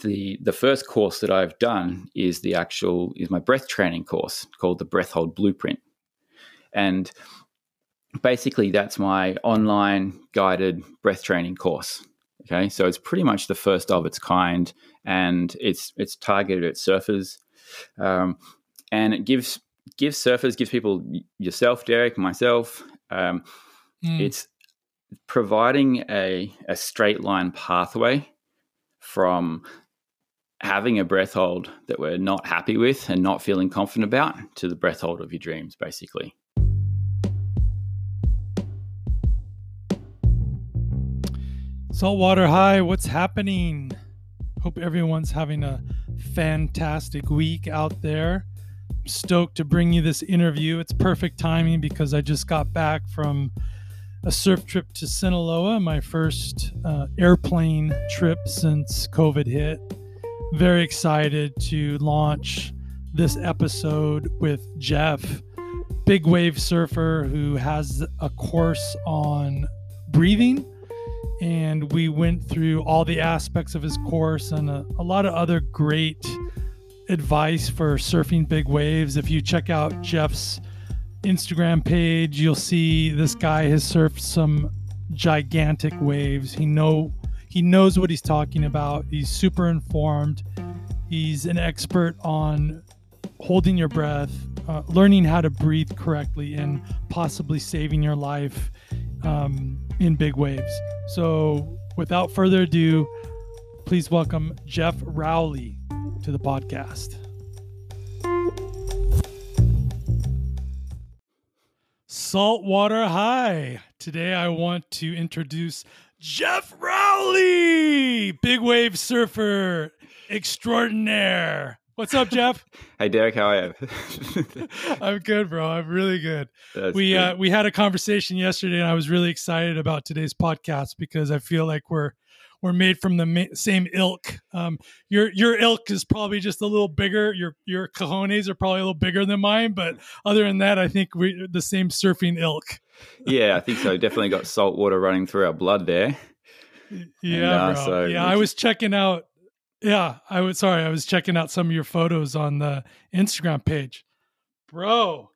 the first course that I've done is the actual, is my breath training course called The Breath Hold Blueprint. And basically that's my online guided breath training course. Okay. So it's pretty much the first of its kind, and it's targeted at surfers. And it gives surfers, gives people, yourself, Derek, myself, it's providing a straight line pathway from having a breath hold that we're not happy with and not feeling confident about to the breath hold of your dreams, basically. Saltwater High, what's happening? Hope everyone's having a fantastic week out there. I'm stoked to bring you this interview. It's perfect timing because I just got back from a surf trip to Sinaloa, my first airplane trip since COVID hit. Very excited to launch this episode with Jeff, big wave surfer who has a course on breathing. And we went through all the aspects of his course and a lot of other great advice for surfing big waves. If you check out Jeff's Instagram page, you'll see this guy has surfed some gigantic waves. He knows what he's talking about. He's super informed. He's an expert on holding your breath, learning how to breathe correctly, and possibly saving your life in big waves. So without further ado, please welcome Jeff Rowley to the podcast. Saltwater High. Today I want to introduce Jeff Rowley, big wave surfer extraordinaire. What's up, Jeff? Hey, Derek. How are you? I'm good, bro. I'm really good. We had a conversation yesterday, and I was really excited about today's podcast because I feel like we're made from the same ilk. Your ilk is probably just a little bigger. Your cojones are probably a little bigger than mine, but other than that, I think we're the same surfing ilk. Yeah, I think so. Definitely got salt water running through our blood there. Yeah, and, bro. So yeah, I was checking out. Yeah, I was checking out some of your photos on the Instagram page. Bro,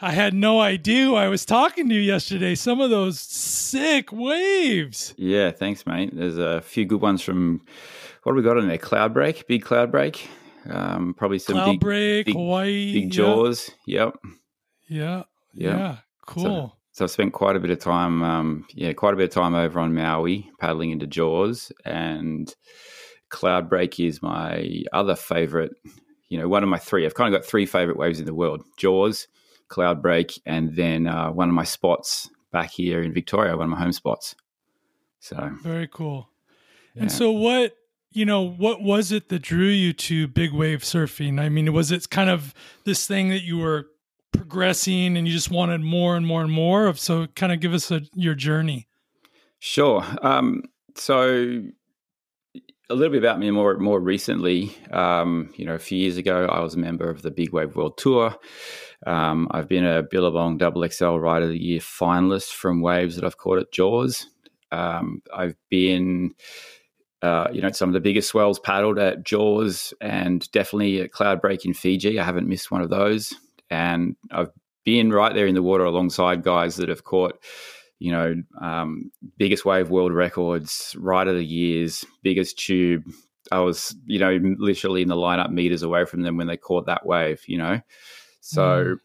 I had no idea I was talking to you yesterday. Some of those sick waves. Yeah, thanks, mate. There's a few good ones from, what have we got in there? Cloudbreak, big Cloudbreak. Probably some Cloudbreak, big Hawaii. Big Jaws, yep. Yeah, cool. So I spent quite a bit of time, over on Maui paddling into Jaws, and Cloudbreak is my other favorite, one of my three. I've kind of got three favorite waves in the world: Jaws, Cloudbreak, and then one of my spots back here in Victoria, one of my home spots. So very cool. Yeah. And so what was it that drew you to big wave surfing? I mean, was it kind of this thing that you were progressing and you just wanted more and more and more of? So kind of give us your journey. Sure. So a little bit about me more recently. A few years ago, I was a member of the Big Wave World Tour. I've been a Billabong XXL Rider of the Year finalist from waves that I've caught at Jaws. I've been, some of the biggest swells paddled at Jaws and definitely at Cloudbreak in Fiji. I haven't missed one of those. And I've been right there in the water alongside guys that have caught biggest wave world records, Rider of the Years, biggest tube. I was, literally in the lineup meters away from them when they caught that wave, So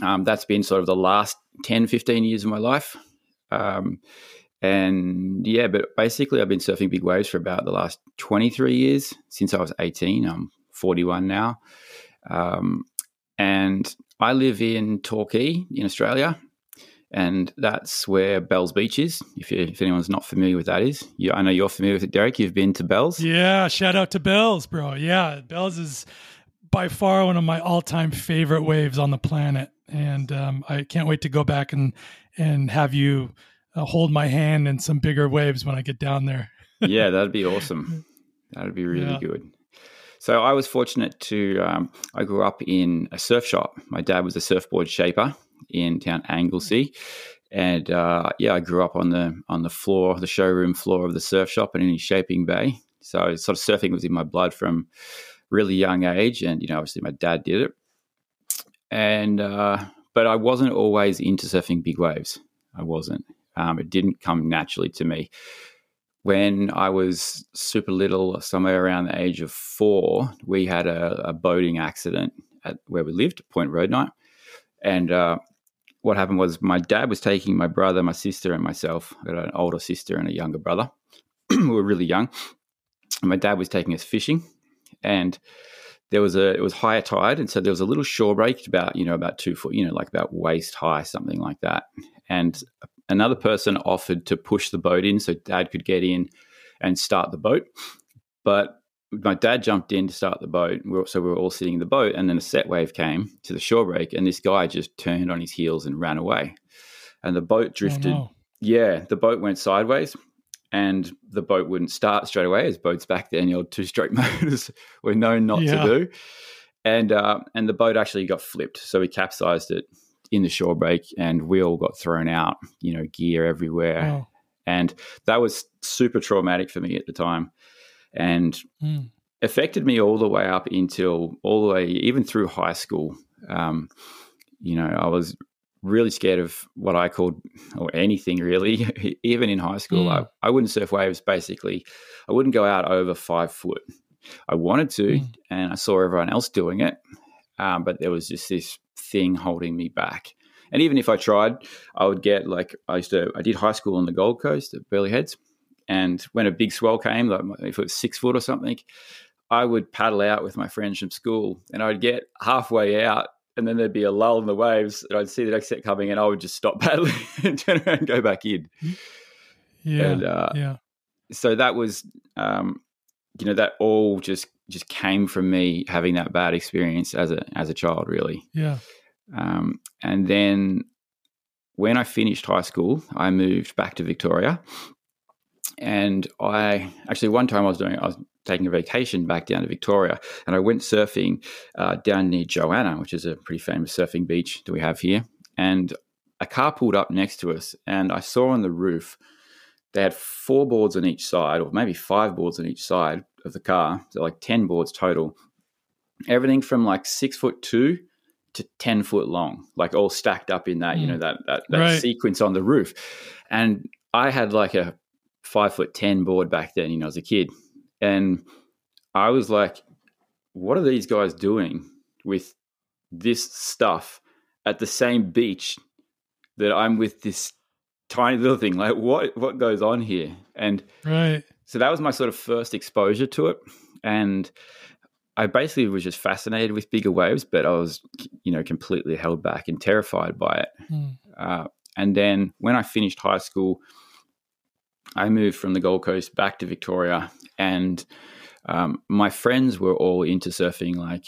that's been sort of the last 10, 15 years of my life. But basically I've been surfing big waves for about the last 23 years since I was 18. I'm 41 now. And I live in Torquay in Australia. And that's where Bells Beach is, if anyone's not familiar with that is. I know you're familiar with it, Derek. You've been to Bells? Yeah, shout out to Bells, bro. Yeah, Bells is by far one of my all-time favorite waves on the planet. And I can't wait to go back and have you hold my hand in some bigger waves when I get down there. Yeah, that'd be awesome. That'd be really good. So I was fortunate to I grew up in a surf shop. My dad was a surfboard shaper in town Anglesey, and I grew up on the floor, the showroom floor of the surf shop and in his shaping bay. So sort of surfing was in my blood from really young age, and, you know, obviously my dad did it. And but I wasn't always into surfing big waves. I wasn't. It didn't come naturally to me. When I was super little, somewhere around the age of 4, we had a boating accident at where we lived, Point Road night. And what happened was my dad was taking my brother, my sister, and myself. I got an older sister and a younger brother. We were really young. And my dad was taking us fishing, and it was higher tide, and so there was a little shore break about 2 foot, like about waist high, something like that. And another person offered to push the boat in so Dad could get in and start the boat. But my dad jumped in to start the boat, so we were all sitting in the boat, and then a set wave came to the shore break, and this guy just turned on his heels and ran away. And the boat drifted. Oh, no. Yeah, the boat went sideways. And the boat wouldn't start straight away, as boats back then, two-stroke motors were known not to do. And the boat actually got flipped. So we capsized it in the shore break, and we all got thrown out, gear everywhere. Wow. And that was super traumatic for me at the time, and affected me all the way up until even through high school. I was really scared of what I called, or anything really, even in high school. I wouldn't surf waves, basically. I wouldn't go out over 5 foot. I wanted to, and I saw everyone else doing it, but there was just this thing holding me back. And even if I tried, I would get I did high school on the Gold Coast at Burleigh Heads, and when a big swell came, like if it was 6 foot or something, I would paddle out with my friends from school, and I'd get halfway out, and then there'd be a lull in the waves, and I'd see the next set coming, and I would just stop paddling and turn around and go back in. Yeah, and, so that was, that all just came from me having that bad experience as a child, really. Yeah. And then when I finished high school, I moved back to Victoria, and I actually one time I was taking a vacation back down to Victoria, and I went surfing down near Joanna, which is a pretty famous surfing beach that we have here. And a car pulled up next to us, and I saw on the roof they had 4 boards on each side, or maybe 5 boards on each side of the car, so 10 boards total, everything from 6'2" to 10 foot long, all stacked up in that that right. sequence on the roof. And I had a 5'10" board back then, as a kid. And I was like, what are these guys doing with this stuff at the same beach that I'm with this tiny little thing? What goes on here? And right. So that was my sort of first exposure to it. And I basically was just fascinated with bigger waves, but I was, completely held back and terrified by it. And then when I finished high school, I moved from the Gold Coast back to Victoria, and my friends were all into surfing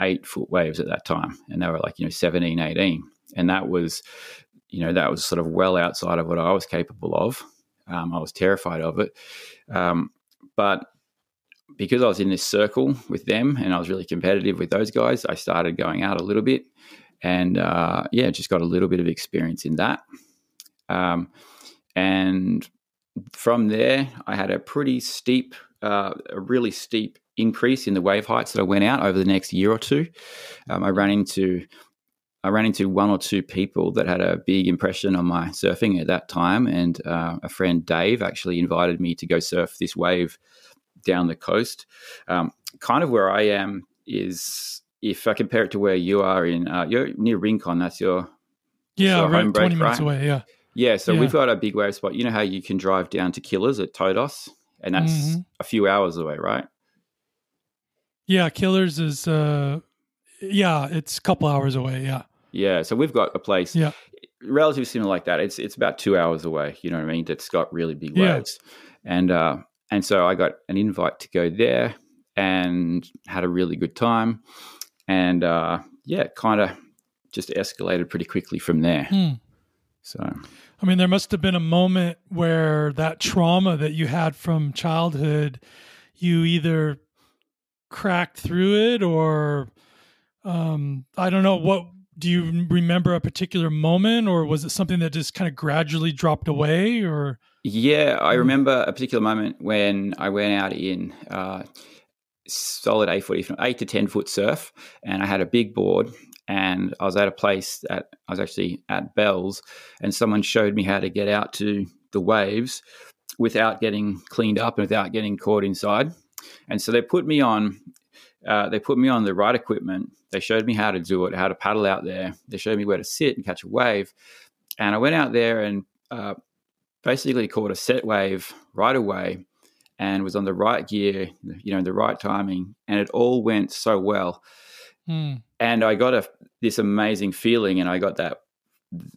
8 foot waves at that time, and they were 17, 18, and that was sort of well outside of what I was capable of. I was terrified of it, but because I was in this circle with them and I was really competitive with those guys, I started going out a little bit, and just got a little bit of experience in that. And from there, I had a really steep increase in the wave heights that I went out over the next year or two. I ran into one or two people that had a big impression on my surfing at that time, and a friend, Dave, actually invited me to go surf this wave down the coast. Kind of where I am is, if I compare it to where you are in, you're near Rincon, that's your home break, 20 minutes away, yeah. Yeah, so we've got a big wave spot. You know how you can drive down to Killers at Todos, and that's a few hours away, right? Yeah, Killers is, it's a couple hours away, yeah. Yeah, so we've got a place relatively similar like that. It's about 2 hours away, you know what I mean, that's got really big waves. And so I got an invite to go there and had a really good time, and, kind of just escalated pretty quickly from there. So, I mean, there must have been a moment where that trauma that you had from childhood, you either cracked through it or, I don't know, what do you remember, a particular moment, or was it something that just kind of gradually dropped away, or? Yeah, I remember a particular moment when I went out in solid 8 foot, 8 to 10 foot surf, and I had a big board. And I was at a place that I was actually at Bells, and someone showed me how to get out to the waves without getting cleaned up and without getting caught inside. And so they put me on the right equipment. They showed me how to do it, how to paddle out there. They showed me where to sit and catch a wave. And I went out there and basically caught a set wave right away and was on the right gear, the right timing. And it all went so well. Mm. And I got this amazing feeling, and I got that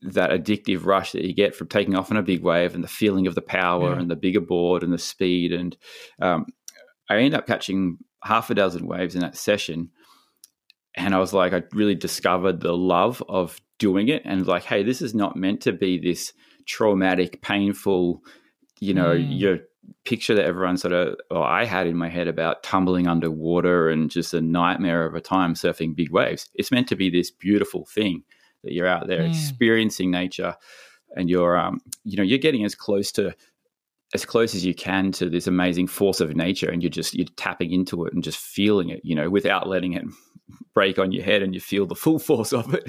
addictive rush that you get from taking off on a big wave, and the feeling of the power and the bigger board and the speed. And I ended up catching half a dozen waves in that session, and I was like, I really discovered the love of doing it, and like, hey, this is not meant to be this traumatic, painful, your picture that everyone I had in my head about tumbling underwater and just a nightmare of a time surfing big waves. It's meant to be this beautiful thing that you're out there experiencing nature, and you're you're getting as close as you can to this amazing force of nature, and you're tapping into it and just feeling it, without letting it break on your head, and you feel the full force of it.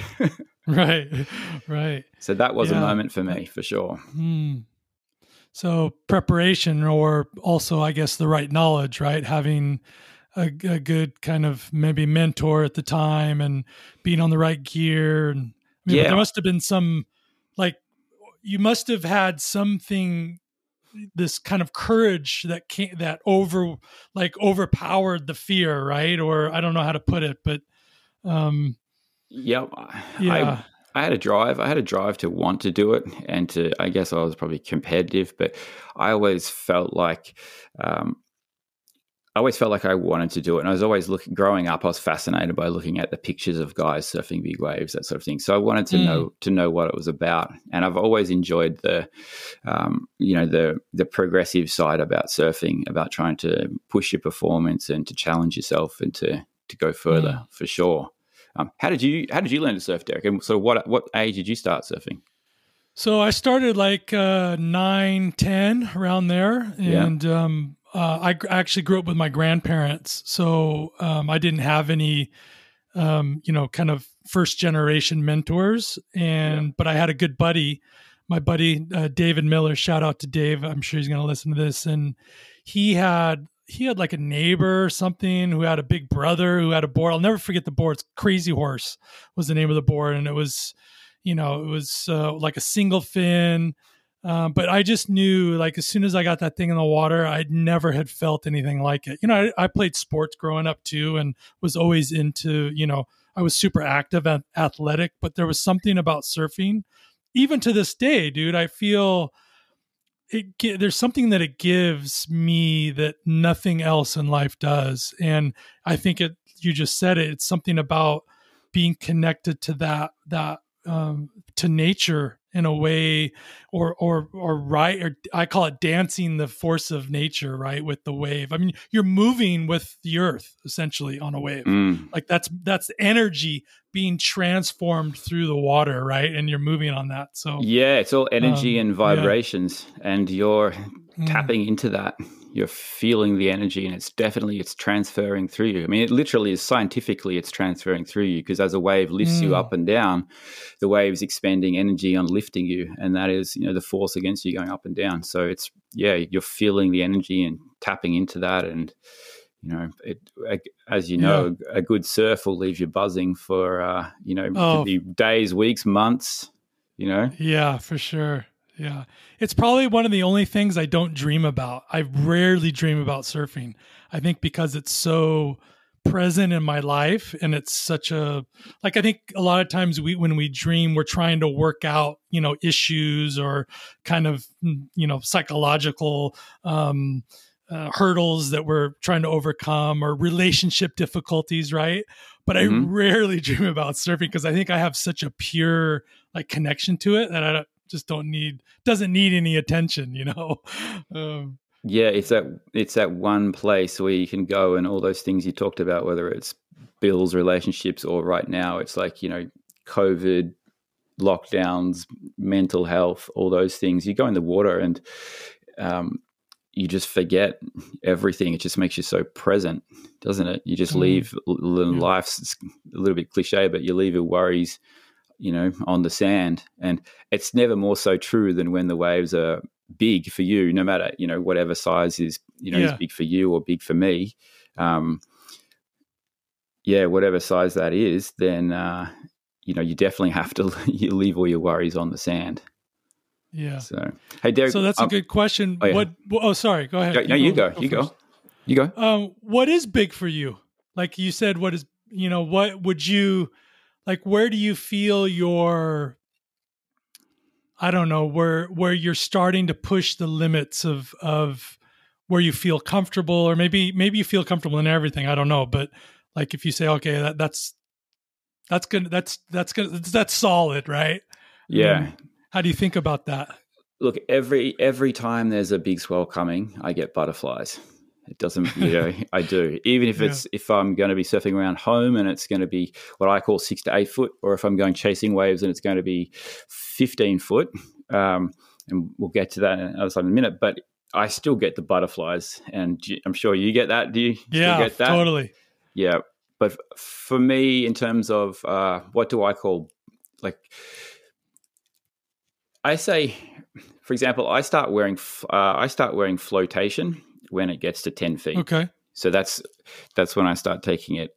Right. So that was a moment for me, for sure. Mm. So preparation, or also, I guess, the right knowledge, right? Having a good kind of maybe mentor at the time, and being on the right gear. And there must have been some, you must have had something, this kind of courage that came, that overpowered the fear, right? Or I don't know how to put it, but I had a drive to want to do it, and to, I guess I was probably competitive, but I always felt like I wanted to do it. And I was always growing up, I was fascinated by looking at the pictures of guys surfing big waves, that sort of thing. So I wanted to know what it was about. And I've always enjoyed the progressive side about surfing, about trying to push your performance and to challenge yourself and to go further, for sure. How did you learn to surf, Derek? And so what age did you start surfing? So I started 9, 10, around there. And, I actually grew up with my grandparents, so I didn't have any, kind of first-generation mentors. But I had a good buddy, my buddy David Miller. Shout out to Dave! I'm sure he's going to listen to this. And he had like a neighbor or something who had a big brother who had a board. I'll never forget the board. It's Crazy Horse was the name of the board, and it was, like a single fin. But I just knew, as soon as I got that thing in the water, I'd never had felt anything like it. I played sports growing up too, and was always into, I was super active and athletic, but there was something about surfing, even to this day, dude. I feel there's something that it gives me that nothing else in life does. And I think you just said it, it's something about being connected to that to nature in a way, or I call it dancing the force of nature, right? With the wave. I mean, you're moving with the earth essentially on a wave. That's energy being transformed through the water, right? And you're moving on that. So it's all energy and vibrations, and you're tapping into that. You're feeling the energy, and it's transferring through you. I mean, it literally is, scientifically it's transferring through you, because as a wave lifts you up and down, the wave's expending energy on lifting you, and that is, the force against you going up and down. So it's, you're feeling the energy and tapping into that. And, a good surf will leave you buzzing for, could be days, weeks, months, Yeah, for sure. Yeah. It's probably one of the only things I don't dream about. I rarely dream about surfing. I think because it's so present in my life, and it's such a, I think a lot of times when we dream, we're trying to work out, issues or kind of, psychological, hurdles that we're trying to overcome, or relationship difficulties, right? But I rarely dream about surfing, because I think I have such a pure connection to it that doesn't need any attention, it's that one place where you can go, and all those things you talked about, whether it's bills, relationships, or right now it's COVID, lockdowns, mental health, all those things, you go in the water and you just forget everything. It just makes you so present, doesn't it? You just leave life's a little bit cliche, but you leave your worries, you know, on the sand. And it's never more so true than when the waves are big for you, no matter, you know, whatever size is, you know, is big for you or big for me. Whatever size that is, then, you know, you definitely have to you leave all your worries on the sand. Yeah. So, hey, Derek. So that's a good question. Go ahead. You go. What is big for you? Like you said, what is, you know, what would you, like, where do you feel your, I don't know, where you're starting to push the limits of where you feel comfortable, or maybe you feel comfortable in everything. I don't know. But like, if you say, okay, that's solid, right? Yeah. How do you think about that? Look, every time there's a big swell coming, I get butterflies. It doesn't, you know, I do. Even if it's, if I'm going to be surfing around home and it's going to be what I call 6 to 8 foot, or if I'm going chasing waves and it's going to be 15 foot, and we'll get to that in another minute, but I still get the butterflies, and I'm sure you get that. Do you still get that? Yeah, totally. Yeah. But for me, in terms of what do I call, like, I say, for example, I start wearing flotation when it gets to 10 feet. Okay. So that's when I start taking it.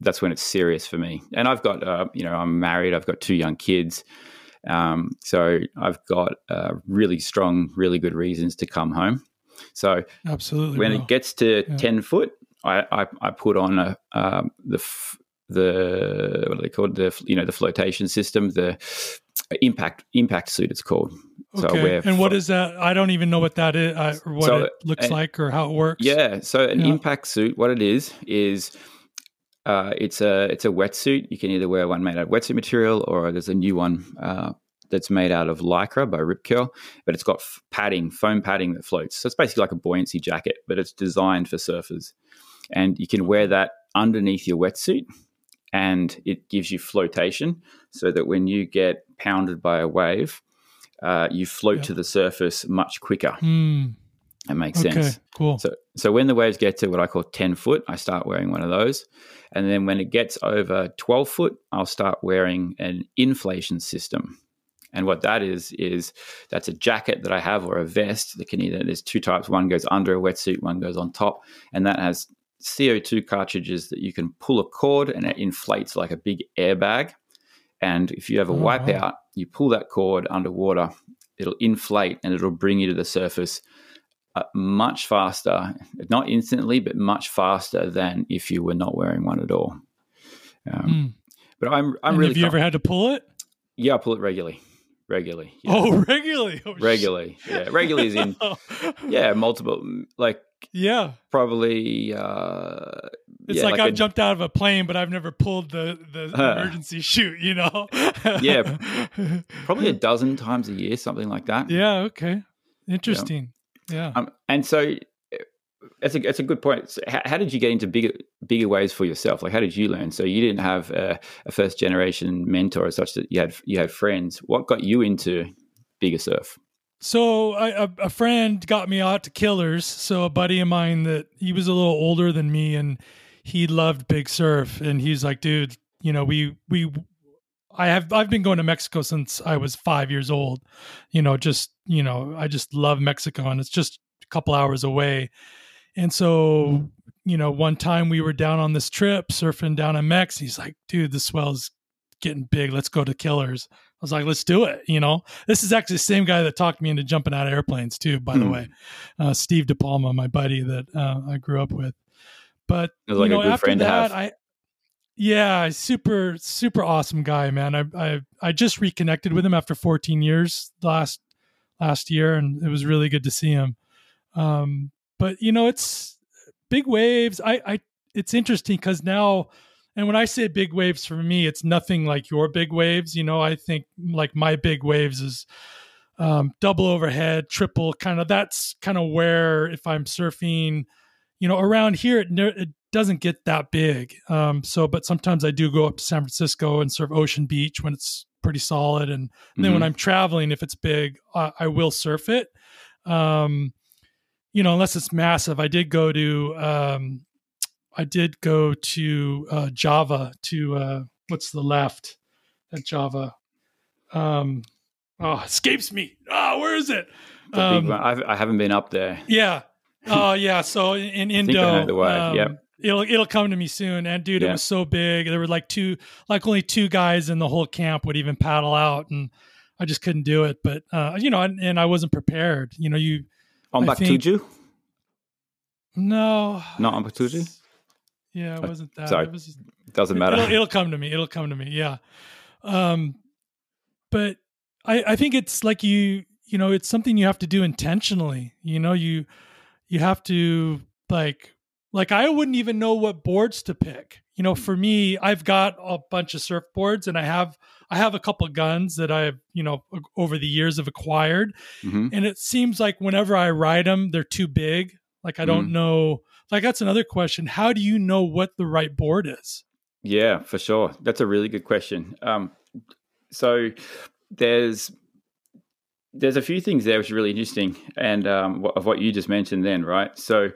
That's when it's serious for me. And I've got, I'm married. I've got 2 young kids. So I've got really strong, really good reasons to come home. So absolutely, when it gets to 10 foot, I put on the what are they called? The flotation system, the impact suit it's called. Okay. So what is that? I don't even know what that is, or what it looks like, or how it works. Yeah. So an impact suit, what it is it's a wetsuit. You can either wear one made out of wetsuit material, or there's a new one that's made out of Lycra by Rip Curl, but it's got foam padding that floats. So it's basically like a buoyancy jacket, but it's designed for surfers. And you can wear that underneath your wetsuit, and it gives you flotation, so that when you get pounded by a wave, you float to the surface much quicker. That makes sense. Cool. So when the waves get to what I call 10 foot, I start wearing one of those. And then when it gets over 12 foot, I'll start wearing an inflation system. And what that is that's a jacket that I have, or a vest that can either, there's 2 types. One goes under a wetsuit, one goes on top, and that has CO2 cartridges that you can pull a cord and it inflates like a big airbag. And if you have a wipeout, you pull that cord underwater, it'll inflate and it'll bring you to the surface much faster, not instantly, but much faster than if you were not wearing one at all. But I'm really. Have you ever had to pull it? Yeah, I pull it regularly. Yeah. Oh, regularly. Oh, regularly. Yeah, regularly is in. Yeah, multiple. Like. Yeah. Probably. It's like I've jumped out of a plane, but I've never pulled the emergency chute, you know? Yeah. Probably 12 times a year, something like that. Yeah. Okay. Interesting. Yeah. And so that's a good point. So how did you get into bigger waves for yourself? Like, how did you learn? So you didn't have a first generation mentor as such, that you had friends. What got you into bigger surf? So a friend got me out to Killers. So a buddy of mine, that he was a little older than me, and he loved big surf. And he's like, dude, you know, I've been going to Mexico since I was 5 years old, you know, just, you know, I just love Mexico, and it's just a couple hours away. And so, you know, one time we were down on this trip surfing down in Mex. He's like, dude, the swell's getting big. Let's go to Killers. I was like, let's do it. You know, this is actually the same guy that talked me into jumping out of airplanes too, by the way, Steve De Palma, my buddy that I grew up with. But it was like, you know, a good after friend that, to have. Super, super awesome guy, man. I just reconnected with him after 14 years last year, and it was really good to see him. But you know, it's big waves. It's interesting because now. And when I say big waves, for me, it's nothing like your big waves. You know, I think like my big waves is double overhead, triple, kind of. That's kind of where, if I'm surfing, you know, around here, it doesn't get that big. But sometimes I do go up to San Francisco and surf Ocean Beach when it's pretty solid. And then when I'm traveling, if it's big, I will surf it. You know, unless it's massive. I did go to Java to, what's the left at Java? Escapes me. Where is it? I haven't been up there. Yeah. Oh yeah. So in Indo, I know the word. Yep. It'll come to me soon. And dude, it was so big. There were only two guys in the whole camp would even paddle out, and I just couldn't do it. But and I wasn't prepared. You know, you on Baktuju? No, not on Baktuju. Yeah, it wasn't that. Sorry, doesn't matter. It'll come to me. It'll come to me. Yeah. But I think it's like you know, it's something you have to do intentionally. You know, you have to like I wouldn't even know what boards to pick. You know, for me, I've got a bunch of surfboards, and I have a couple of guns that I've, you know, over the years have acquired. Mm-hmm. And it seems like whenever I ride them, they're too big. Like I don't know. Like that's another question. How do you know what the right board is? Yeah, for sure. That's a really good question. So there's a few things there which are really interesting, and of what you just mentioned then, right? So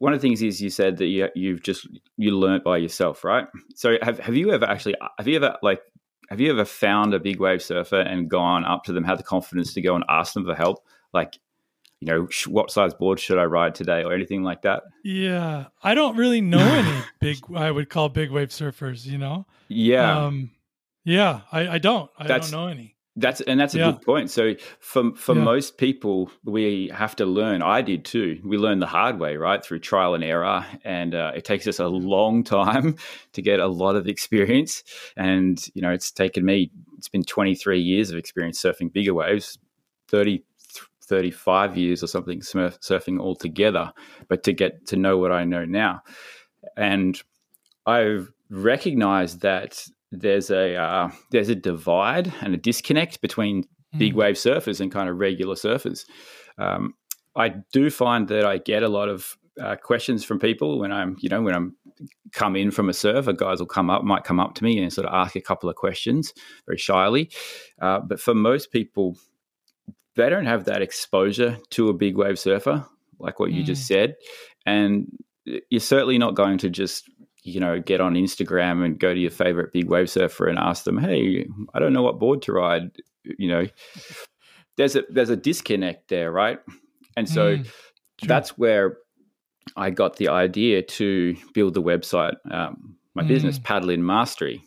one of the things is you said that you learnt by yourself, right? So have you ever found a big wave surfer and gone up to them, had the confidence to go and ask them for help, like, you know, what size board should I ride today or anything like that? Yeah, I don't really know any I would call big wave surfers, you know? Yeah. Yeah, I don't. I don't know any. That's a good point. So for most people, we have to learn. I did too. We learn the hard way, right, through trial and error. And it takes us a long time to get a lot of experience. And, you know, it's been 23 years of experience surfing bigger waves, 35 years or something surfing altogether, but to get to know what I know now. And I've recognized that there's a divide and a disconnect between big wave surfers and kind of regular surfers. I do find that I get a lot of questions from people when I'm come in from a surf. Guys might come up to me and sort of ask a couple of questions very shyly. But for most people, they don't have that exposure to a big wave surfer, like what you just said. And you're certainly not going to just, you know, get on Instagram and go to your favorite big wave surfer and ask them, hey, I don't know what board to ride. You know, there's a disconnect there, right? And so that's where I got the idea to build the website, my business, Paddling Mastery.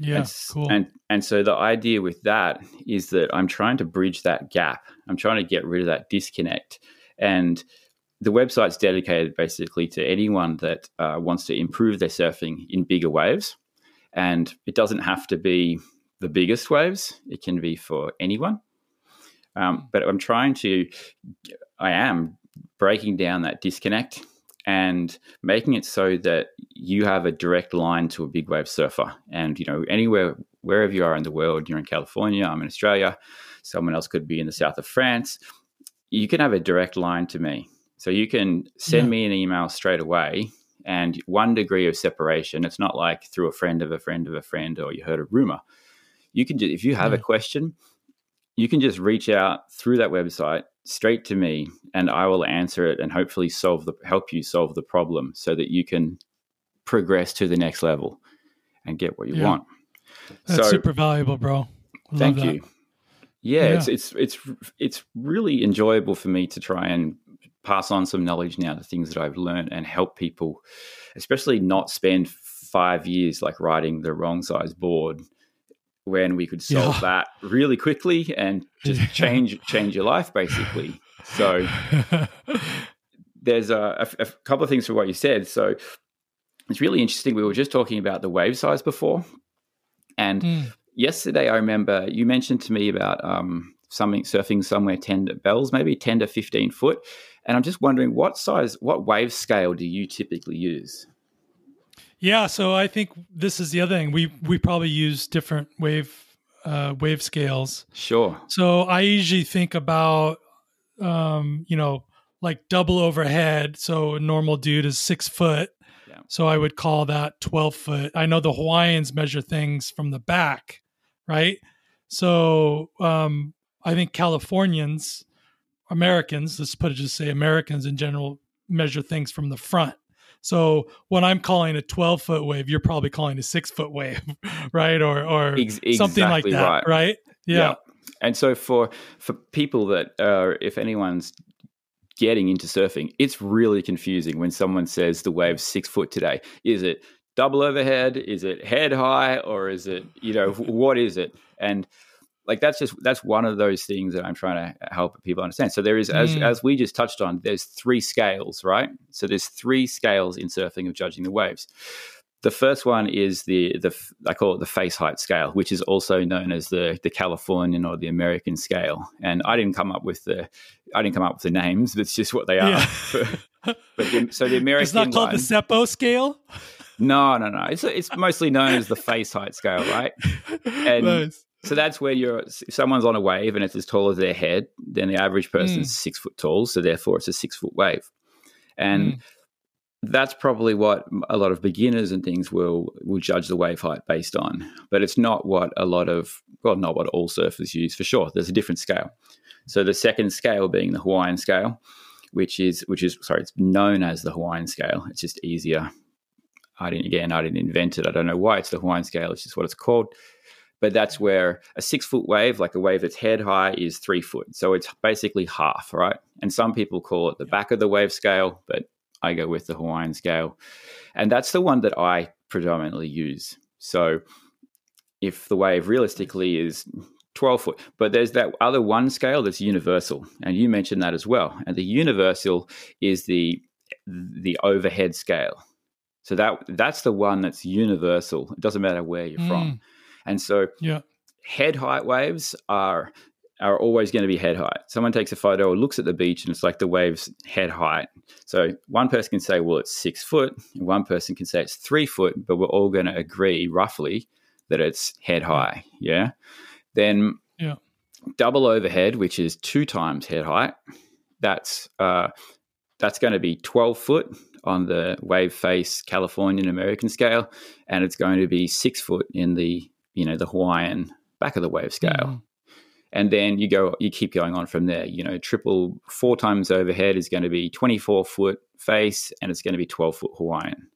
Yeah, cool. And so the idea with that is that I'm trying to bridge that gap. I'm trying to get rid of that disconnect. And the website's dedicated basically to anyone that wants to improve their surfing in bigger waves. And it doesn't have to be the biggest waves. It can be for anyone. But I am breaking down that disconnect and making it so that you have a direct line to a big wave surfer. And, you know, anywhere, wherever you are in the world, you're in California, I'm in Australia, someone else could be in the south of France, you can have a direct line to me. So you can send me an email straight away, and one degree of separation. It's not like through a friend of a friend of a friend, or you heard a rumor. You can, if you have a question, you can just reach out through that website straight to me, and I will answer it and hopefully help you solve the problem so that you can progress to the next level and get what you want. That's super valuable, bro. Thank you. Yeah. It's really enjoyable for me to try and pass on some knowledge now, the things that I've learned, and help people, especially not spend 5 years like riding the wrong size board when we could solve that really quickly and just change your life basically. So there's a couple of things from what you said. So it's really interesting. We were just talking about the wave size before. And yesterday I remember you mentioned to me about surfing somewhere 10 to Bells, maybe 10 to 15 foot. And I'm just wondering what wave scale do you typically use? Yeah. So I think this is the other thing. We probably use different wave scales. Sure. So I usually think about, you know, like double overhead. So a normal dude is 6 foot. Yeah. So I would call that 12 foot. I know the Hawaiians measure things from the back, right? So I think Californians, Americans, let's put it, just say Americans in general, measure things from the front. So what I'm calling a 12-foot wave, you're probably calling a 6-foot wave, right? Or exactly something like that, right? Yeah. And so for people that if anyone's getting into surfing, it's really confusing when someone says the wave's 6 foot today. Is it double overhead? Is it head high? Or is it, what is it? And like, that's one of those things that I'm trying to help people understand. So there is, as we just touched on, there's three scales, right? So there's three scales in surfing of judging the waves. The first one is the I call it the face height scale, which is also known as the Californian or the American scale. And I didn't come up with the names, but it's just what they are. Yeah. So the American, it's not called the SEPO scale. No. It's mostly known as the face height scale, right? And nice. So that's where if someone's on a wave and it's as tall as their head, then the average person's 6 foot tall. So therefore it's a 6 foot wave. And that's probably what a lot of beginners and things will judge the wave height based on. But it's not what not what all surfers use for sure. There's a different scale. So the second scale being the Hawaiian scale, which is it's known as the Hawaiian scale. It's just easier. I didn't invent it. I don't know why it's the Hawaiian scale. It's just what it's called. But that's where a 6 foot wave, like a wave that's head high, is 3 foot. So it's basically half, right? And some people call it the back of the wave scale, but I go with the Hawaiian scale. And that's the one that I predominantly use. So if the wave realistically is 12 foot, but there's that other one scale that's universal. And you mentioned that as well. And the universal is the overhead scale. So that's the one that's universal. It doesn't matter where you're from. And so head height waves are always going to be head height. Someone takes a photo or looks at the beach and it's like the wave's head height. So one person can say, well, it's 6 foot. And one person can say it's 3 foot, but we're all going to agree roughly that it's head high. Yeah. Then double overhead, which is 2 times head height, that's going to be 12 foot on the wave face Californian American scale. And it's going to be 6 foot in the, the Hawaiian back of the wave scale. Mm. And then you keep going on from there. 4 times overhead is going to be 24 foot face, and it's going to be 12 foot Hawaiian.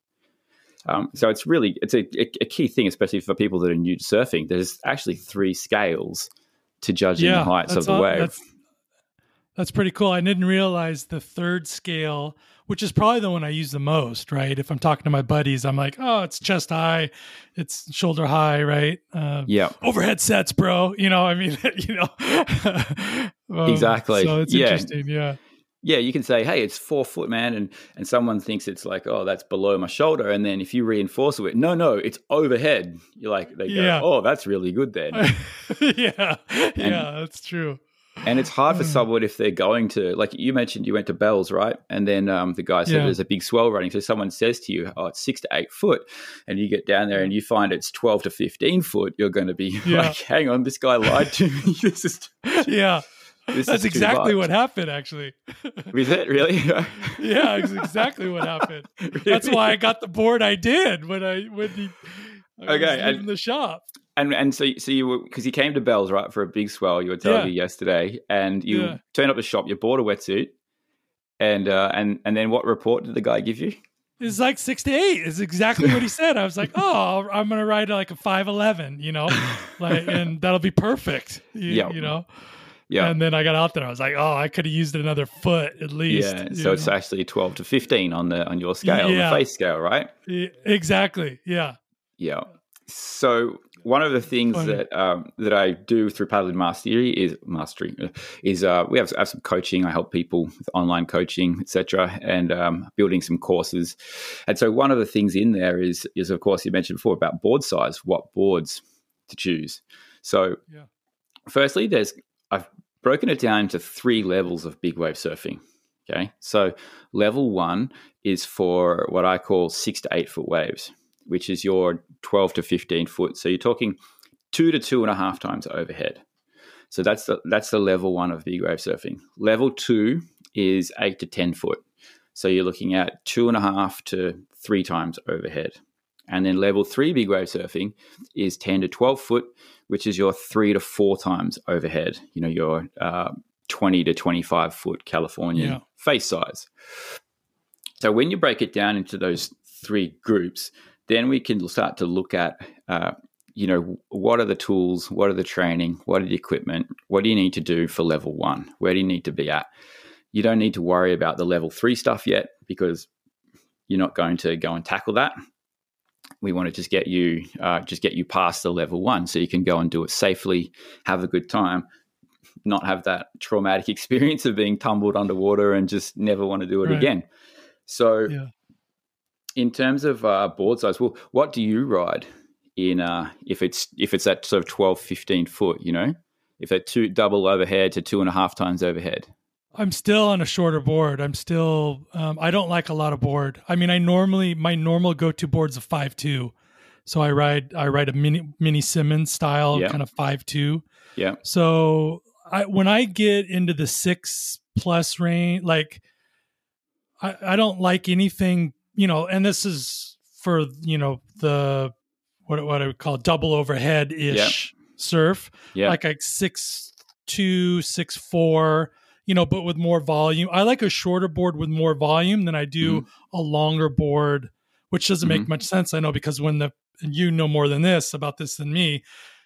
So it's really, it's a key thing, especially for people that are new to surfing. There's actually 3 scales to judging the heights of the wave. That's pretty cool. I didn't realize the third scale, which is probably the one I use the most, right? If I'm talking to my buddies, I'm like, oh, it's chest high, it's shoulder high, right? Overhead sets, bro. Exactly. So it's interesting, yeah. Yeah, you can say, hey, it's 4 foot, man, and someone thinks it's like, oh, that's below my shoulder. And then if you reinforce it, no, it's overhead. You're like, they go, oh, that's really good then. That's true. And it's hard for someone if they're going to, like you mentioned, you went to Bells, right? And then the guy said there's a big swell running. So someone says to you, oh, it's 6 to 8 foot. And you get down there and you find it's 12 to 15 foot. You're going to be like, hang on, this guy lied to me. That's exactly what happened, actually. Is it really? Yeah, it's exactly what happened. Really? That's why I got the board I did when I was leaving the shop. And so you were, because you came to Bells, right, for a big swell, you were telling me yesterday, and you turned up the shop, you bought a wetsuit, and then what report did the guy give you? It's like 6 to 8. It's exactly what he said. I was like, oh, I'm going to ride like a 5'11", and that'll be perfect, Yeah. And then I got out there, I was like, oh, I could have used another foot at least. Yeah, so it's actually 12 to 15 on your scale, the face scale, right? Yeah, exactly, yeah. Yeah. So one of the things that I do through Paddling Mastery is we have some coaching. I help people with online coaching, etc., and building some courses. And so one of the things in there is of course you mentioned before about board size, what boards to choose. So firstly, I've broken it down to 3 levels of big wave surfing. Okay, so level 1 is for what I call 6 to 8 foot waves, which is your 12 to 15 foot. So you're talking 2 to 2.5 times overhead. So that's the level 1 of big wave surfing. Level 2 is 8 to 10 foot. So you're looking at 2.5 to 3 times overhead. And then level 3 big wave surfing is 10 to 12 foot, which is your 3 to 4 times overhead, you know, your 20 to 25 foot California face size. So when you break it down into those three groups, then we can start to look at, you know, what are the tools, what are the training, what are the equipment, what do you need to do for level 1? Where do you need to be at? You don't need to worry about the level 3 stuff yet because you're not going to go and tackle that. We want to just get you past the level 1 so you can go and do it safely, have a good time, not have that traumatic experience of being tumbled underwater and just never want to do it again. So in terms of board size, well, what do you ride in if it's that sort of 12, 15 foot, you know, if that 2 double overhead to 2.5 times overhead? I'm still on a shorter board. I'm still, I don't like a lot of board. I mean, my normal go-to board's a 5'2". So I ride a mini Simmons style kind of 5'2". Yeah. So when I get into the 6+ range, like I don't like anything, you know, and this is for, you know, the, what I would call double overhead-ish surf. Yeah. Like 6'2", 6'4", you know, but with more volume. I like a shorter board with more volume than I do a longer board, which doesn't make much sense. I know, because when you know more than this about this than me,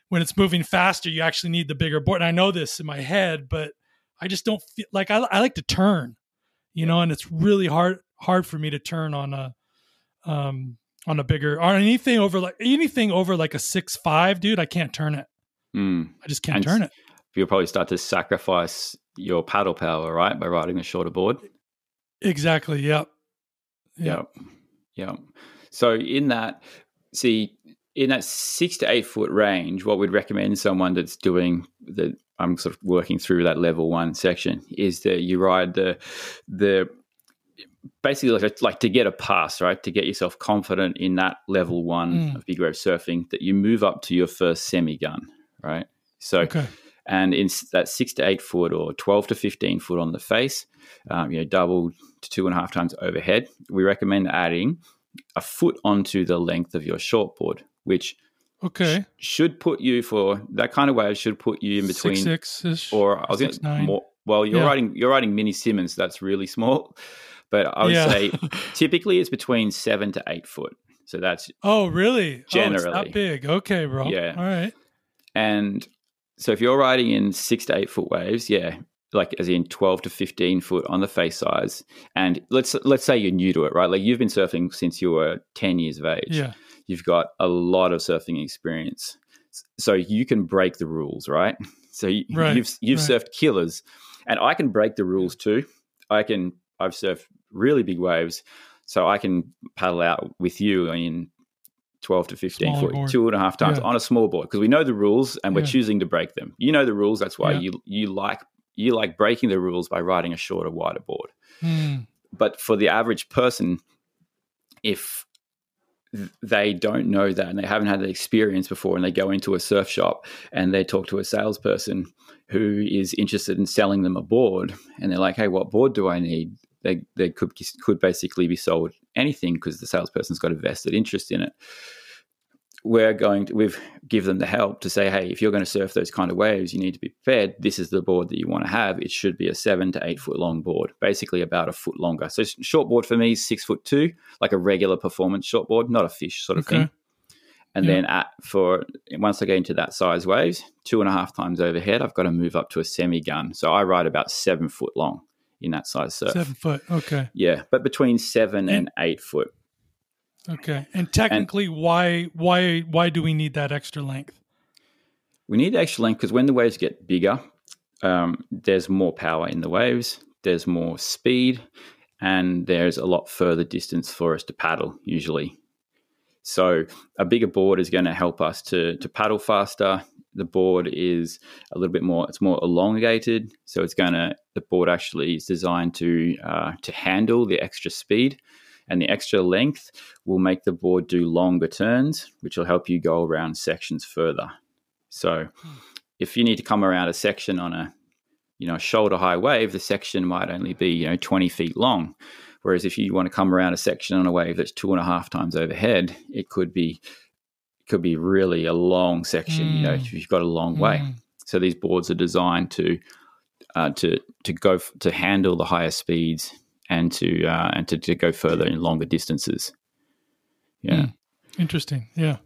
when it's moving faster, you actually need the bigger board. And I know this in my head, but I just don't feel like I like to turn, you know, and it's really hard for me to turn on a bigger, or anything over like a 6'5", dude, I can't turn it. I just can't turn it. You'll probably start to sacrifice your paddle power, right, by riding a shorter board. Exactly. Yep. So in that 6 to 8 foot range, what we'd recommend someone that's doing that, I'm sort of working through that level 1 section, is that you ride the basically like to get a pass, right, to get yourself confident in that level 1 of big wave surfing, that you move up to your first semi gun, right? So. Okay. And in that 6 to 8 foot or 12 to 15 foot on the face, you know, double to 2.5 times overhead, we recommend adding a foot onto the length of your shortboard, which should put you, for that kind of wave, should put you in between 6'6" or 6'9". Well, you're riding mini Simmons, that's really small, but I would say typically it's between 7 to 8 foot. So that's really generally it's that big. Okay, bro. Yeah. All right. And so if you're riding in 6 to 8 foot waves, like as in 12 to 15 foot on the face size, and let's say you're new to it, right? Like you've been surfing since you were 10 years of age. Yeah. You've got a lot of surfing experience. So you can break the rules, right? So you've surfed Killers, and I can break the rules too. I've surfed really big waves, so I can paddle out with you in 12 to 15 foot, 2.5 times on a small board, because we know the rules and we're choosing to break them. You know the rules, that's why you like breaking the rules by riding a shorter, wider board. But for the average person, if they don't know that and they haven't had that experience before, and they go into a surf shop and they talk to a salesperson who is interested in selling them a board, and they're like, hey, what board do I need? They could basically be sold anything, because the salesperson's got a vested interest in it. We've give them the help to say, hey, if you're going to surf those kind of waves, you need to be prepared. This is the board that you want to have. It should be a 7 to 8 foot long board, basically about a foot longer. So short board for me is 6'2", like a regular performance short board, not a fish sort of thing. And then once I get into that size waves, 2.5 times overhead, I've got to move up to a semi gun. So I ride about 7 foot long in that size surf. 7 foot, okay. Yeah, but between 7 and 8 foot. Okay, and technically, why do we need that extra length? We need extra length because when the waves get bigger, there's more power in the waves, there's more speed, and there's a lot further distance for us to paddle usually. So a bigger board is going to help us to paddle faster. The board is a little bit more, it's more elongated. So the board actually is designed to handle the extra speed, and the extra length will make the board do longer turns, which will help you go around sections further. So if you need to come around a section on a shoulder high wave, the section might only be, 20 feet long. Whereas if you want to come around a section on a wave that's 2.5 times overhead, it could be really a long section, you know, if you've got a long way. So these boards are designed to handle the higher speeds and to go further in longer distances. Yeah. Interesting. Yeah.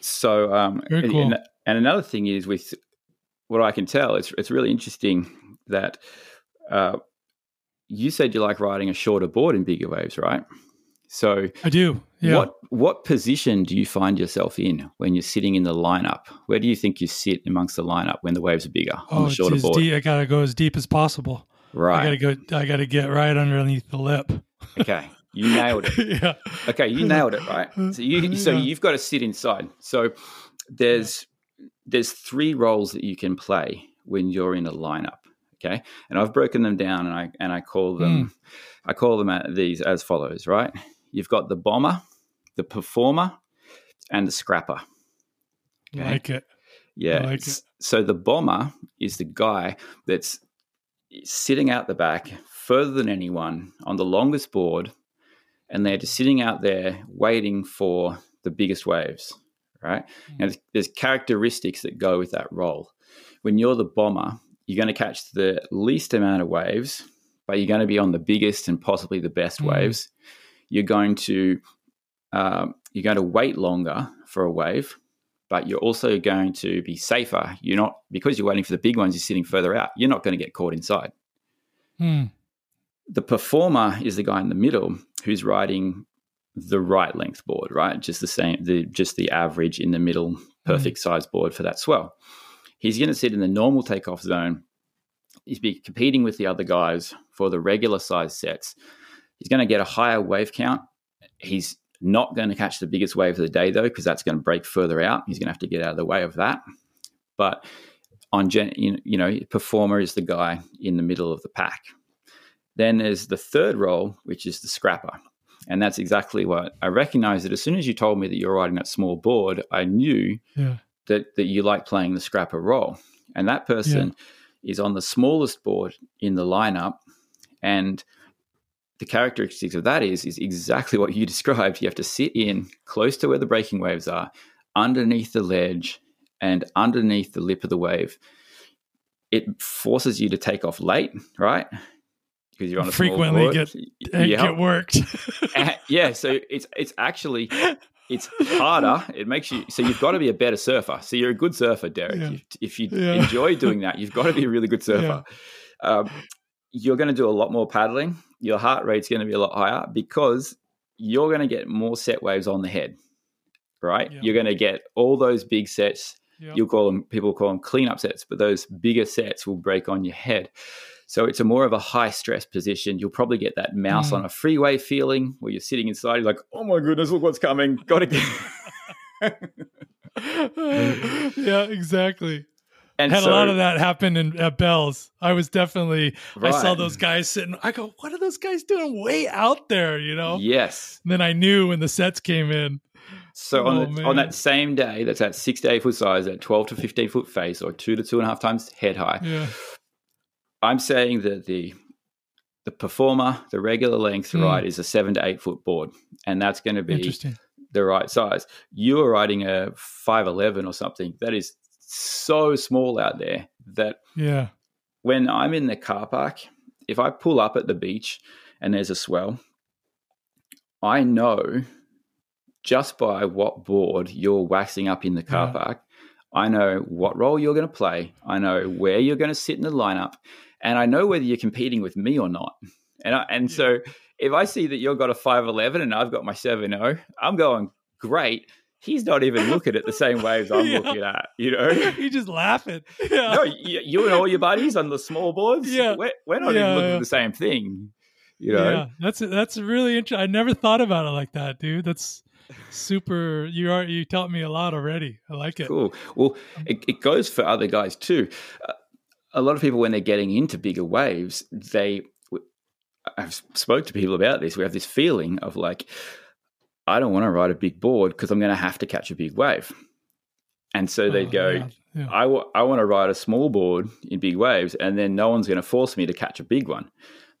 So very cool. And another thing is, with what I can tell, it's really interesting that you said you like riding a shorter board in bigger waves, right? So I do. Yeah. What position do you find yourself in when you're sitting in the lineup? Where do you think you sit amongst the lineup when the waves are bigger on the shorter board? I gotta go as deep as possible. Right. I gotta get right underneath the lip. Okay. You nailed it. Yeah. Okay, you nailed it, right? So you've got to sit inside. So there's 3 roles that you can play when you're in a lineup. Okay, and I've broken them down, and I call them as follows. Right, you've got the bomber, the performer, and the scrapper. Okay? Like it, yeah. Like it. So the bomber is the guy that's sitting out the back, further than anyone, on the longest board. And they're just sitting out there waiting for the biggest waves, right? And there's characteristics that go with that role. When you're the bomber, you're going to catch the least amount of waves, but you're going to be on the biggest and possibly the best waves. You're going to wait longer for a wave, but you're also going to be safer. You're not, because you're waiting for the big ones, you're sitting further out. You're not going to get caught inside. The performer is the guy in the middle who's riding the right length board, right? Just the same, just the average in the middle, perfect size board for that swell. He's going to sit in the normal takeoff zone. He's be competing with the other guys for the regular size sets. He's going to get a higher wave count. He's not going to catch the biggest wave of the day though, because that's going to break further out. He's going to have to get out of the way of that. But performer is the guy in the middle of the pack. Then there's the third role, which is the scrapper. And that's exactly what I recognized. That as soon as you told me that you're riding that small board, I knew that you like playing the scrapper role. And that person is on the smallest board in the lineup. And the characteristics of that is exactly what you described. You have to sit in close to where the breaking waves are, underneath the ledge and underneath the lip of the wave. It forces you to take off late, right? Because you're on a frequently board. Get worked. So it's harder. It makes you, so you've got to be a better surfer. So you're a good surfer, Derek. Yeah. If you enjoy doing that, you've got to be a really good surfer. Yeah. You're going to do a lot more paddling. Your heart rate's going to be a lot higher because you're going to get more set waves on the head, right? Yeah. You're going to get all those big sets. Yeah. People call them cleanup sets, but those bigger sets will break on your head. So it's more of a high-stress position. You'll probably get that mouse on a freeway feeling where you're sitting inside. You're like, oh, my goodness, look what's coming. Got to get. Yeah, exactly. And had a lot of that happen at Bells. I was definitely, right. I saw those guys sitting. I go, what are those guys doing way out there, you know? Yes. And then I knew when the sets came in. So on that same day, that's at 6 to 8 foot size, at 12 to 15 foot face, or 2 to 2.5 times head high. Yeah. I'm saying that the performer, the regular length ride, is a 7 to 8 foot board, and that's going to be the right size. You are riding a 5'11" or something that is so small out there that when I'm in the car park, if I pull up at the beach and there's a swell, I know just by what board you're waxing up in the car park. I know what role you're going to play. I know where you're going to sit in the lineup. And I know whether you're competing with me or not. And so if I see that you've got a 5'11" and I've got my 7'0", I'm going, great. He's not even looking at the same waves I'm looking at, you know? You're just laughing. Yeah. No, you and all your buddies on the small boards, we're not even looking at the same thing, you know? Yeah, that's really interesting. I never thought about it like that, dude. That's super. You taught me a lot already. I like it. Cool. Well, it goes for other guys too. A lot of people, when they're getting into bigger waves, I've spoke to people about this. We have this feeling of like, I don't want to ride a big board because I'm going to have to catch a big wave. And so they go, I want to ride a small board in big waves, and then no one's going to force me to catch a big one.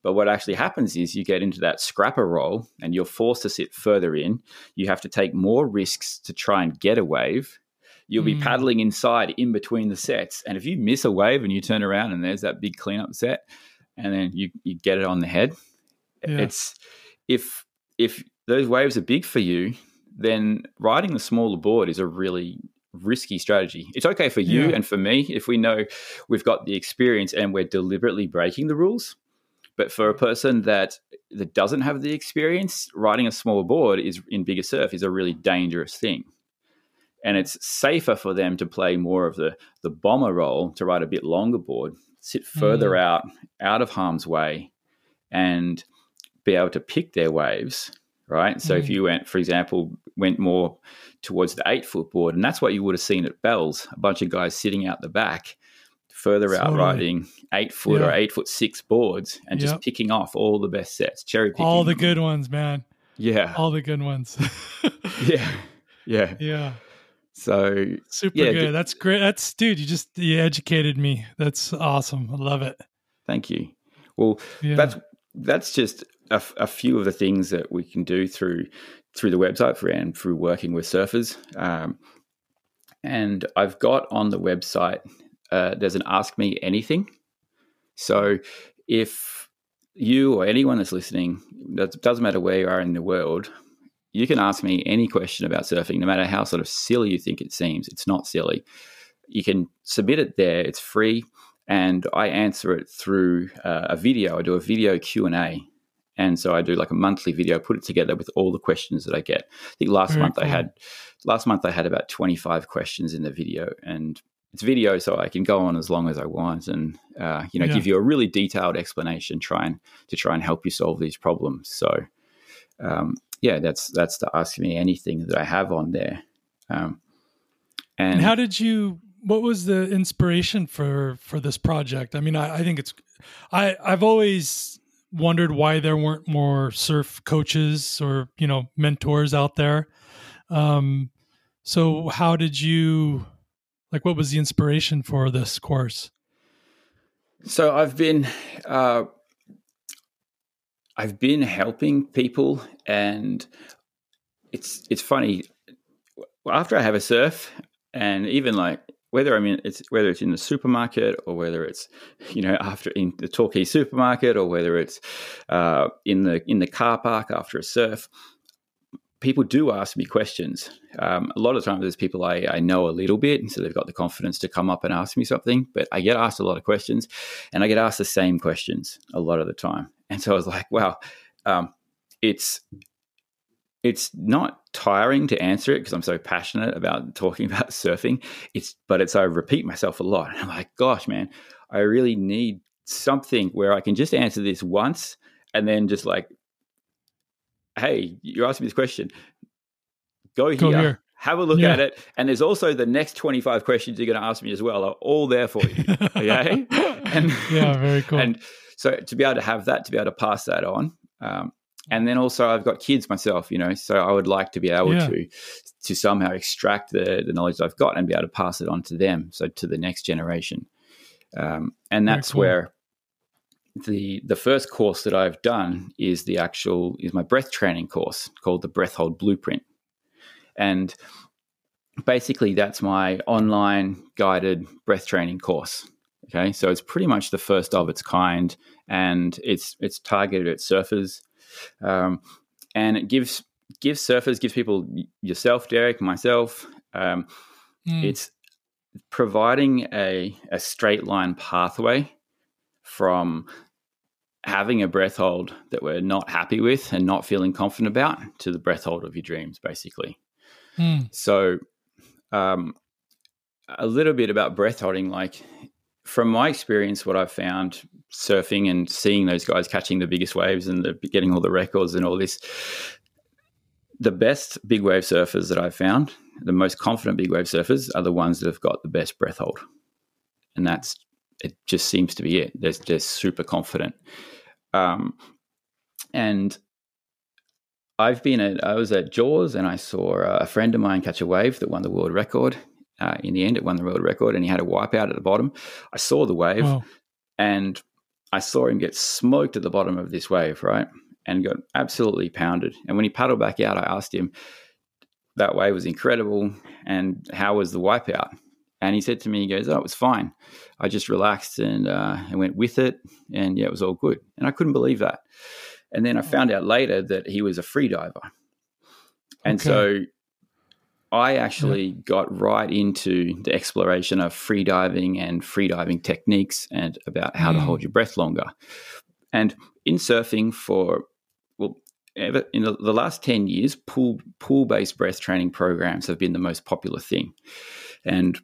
But what actually happens is you get into that scrapper roll and you're forced to sit further in. You have to take more risks to try and get a wave. You'll be paddling inside in between the sets. And if you miss a wave and you turn around and there's that big cleanup set and then you get it on the head, it's if those waves are big for you, then riding the smaller board is a really risky strategy. It's okay for you and for me if we know we've got the experience and we're deliberately breaking the rules. But for a person that doesn't have the experience, riding a smaller board is in bigger surf is a really dangerous thing. And it's safer for them to play more of the bomber role, to ride a bit longer board, sit further out of harm's way, and be able to pick their waves, right? So if you went more towards the 8 foot board, and that's what you would have seen at Bells, a bunch of guys sitting out the back, further out riding 8 foot or 8 foot 6 boards and just picking off all the best sets, cherry picking. All the good ones, man. Yeah. All the good ones. Yeah. So super good. That's great. That's dude, you educated me. That's awesome. I love it. Thank you. Well, that's just a few of the things that we can do through the website and through working with surfers. And I've got on the website, there's an Ask Me Anything. So if you or anyone that's listening, it doesn't matter where you are in the world, you can ask me any question about surfing, no matter how sort of silly you think it seems. It's not silly. You can submit it there. It's free. And I answer it through a video. I do a video Q&A. And so I do like a monthly video, put it together with all the questions that I get. I think last month I had about 25 questions in the video, and it's video, so I can go on as long as I want and, give you a really detailed explanation, try and help you solve these problems. So, that's the Ask Me Anything that I have on there. And how did you? What was the inspiration for this project? I mean, I think I've always wondered why there weren't more surf coaches or mentors out there. So how did you? Like, what was the inspiration for this course? So I've been helping people, and it's funny. After I have a surf, and even like whether it's in the supermarket or whether it's after in the Torquay supermarket or whether it's in the car park after a surf, people do ask me questions. A lot of times there's people I know a little bit, and so they've got the confidence to come up and ask me something, but I get asked a lot of questions, and I get asked the same questions a lot of the time. And so I was like, wow, it's not tiring to answer it because I'm so passionate about talking about surfing, but I repeat myself a lot. And I'm like, gosh, man, I really need something where I can just answer this once and then just like, hey, you're asking me this question. Go here. Have a look at it. And there's also the next 25 questions you're going to ask me as well are all there for you. Okay? Very cool. And so to be able to have that, to be able to pass that on. And then also I've got kids myself, so I would like to be able to somehow extract the knowledge I've got and be able to pass it on to them, so to the next generation. And that's where the first course that I've done is my breath training course called The Breath Hold Blueprint. And basically that's my online guided breath training course. Okay. So it's pretty much the first of its kind, and it's targeted at surfers. And it gives people, yourself, Derek, myself, it's providing a straight line pathway from having a breath hold that we're not happy with and not feeling confident about to the breath hold of your dreams, basically. So a little bit about breath holding. Like, from my experience, what I've found surfing and seeing those guys catching the biggest waves and getting all the records and all this, the best big wave surfers that I've found, the most confident big wave surfers, are the ones that have got the best breath hold. And that's, it just seems to be it. They're super confident. And I was at Jaws, and I saw a friend of mine catch a wave that won the world record. In the end, it won the world record, and he had a wipeout at the bottom. I saw the wave, and I saw him get smoked at the bottom of this wave, right, and got absolutely pounded. And when he paddled back out, I asked him, that wave was incredible, and how was the wipeout? And he said to me, he goes, oh, it was fine. I just relaxed and went with it, and yeah, it was all good. And I couldn't believe that. And then I found out later that he was a free diver. And so I actually got right into the exploration of freediving and freediving techniques and about how to hold your breath longer. And in surfing for, well, in the last 10 years, pool-based breath training programs have been the most popular thing. And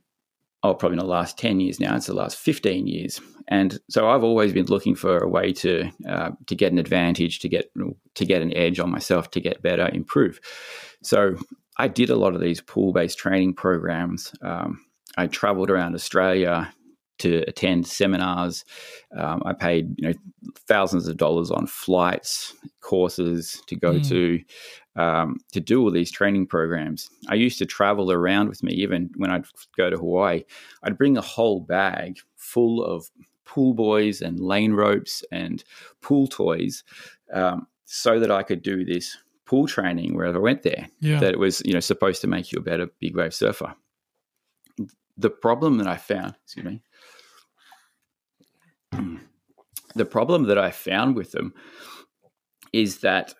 probably not the last 10 years now, it's the last 15 years. And so I've always been looking for a way to get an advantage, to get an edge on myself, to get better, improve. So I did a lot of these pool-based training programs. I traveled around Australia to attend seminars. I paid thousands of dollars on flights, courses to go to do all these training programs. I used to travel around with me, even when I'd go to Hawaii, I'd bring a whole bag full of pool buoys and lane ropes and pool toys so that I could do this pool training wherever I went there, that it was supposed to make you a better big wave surfer. The problem that I found, the problem that I found with them is that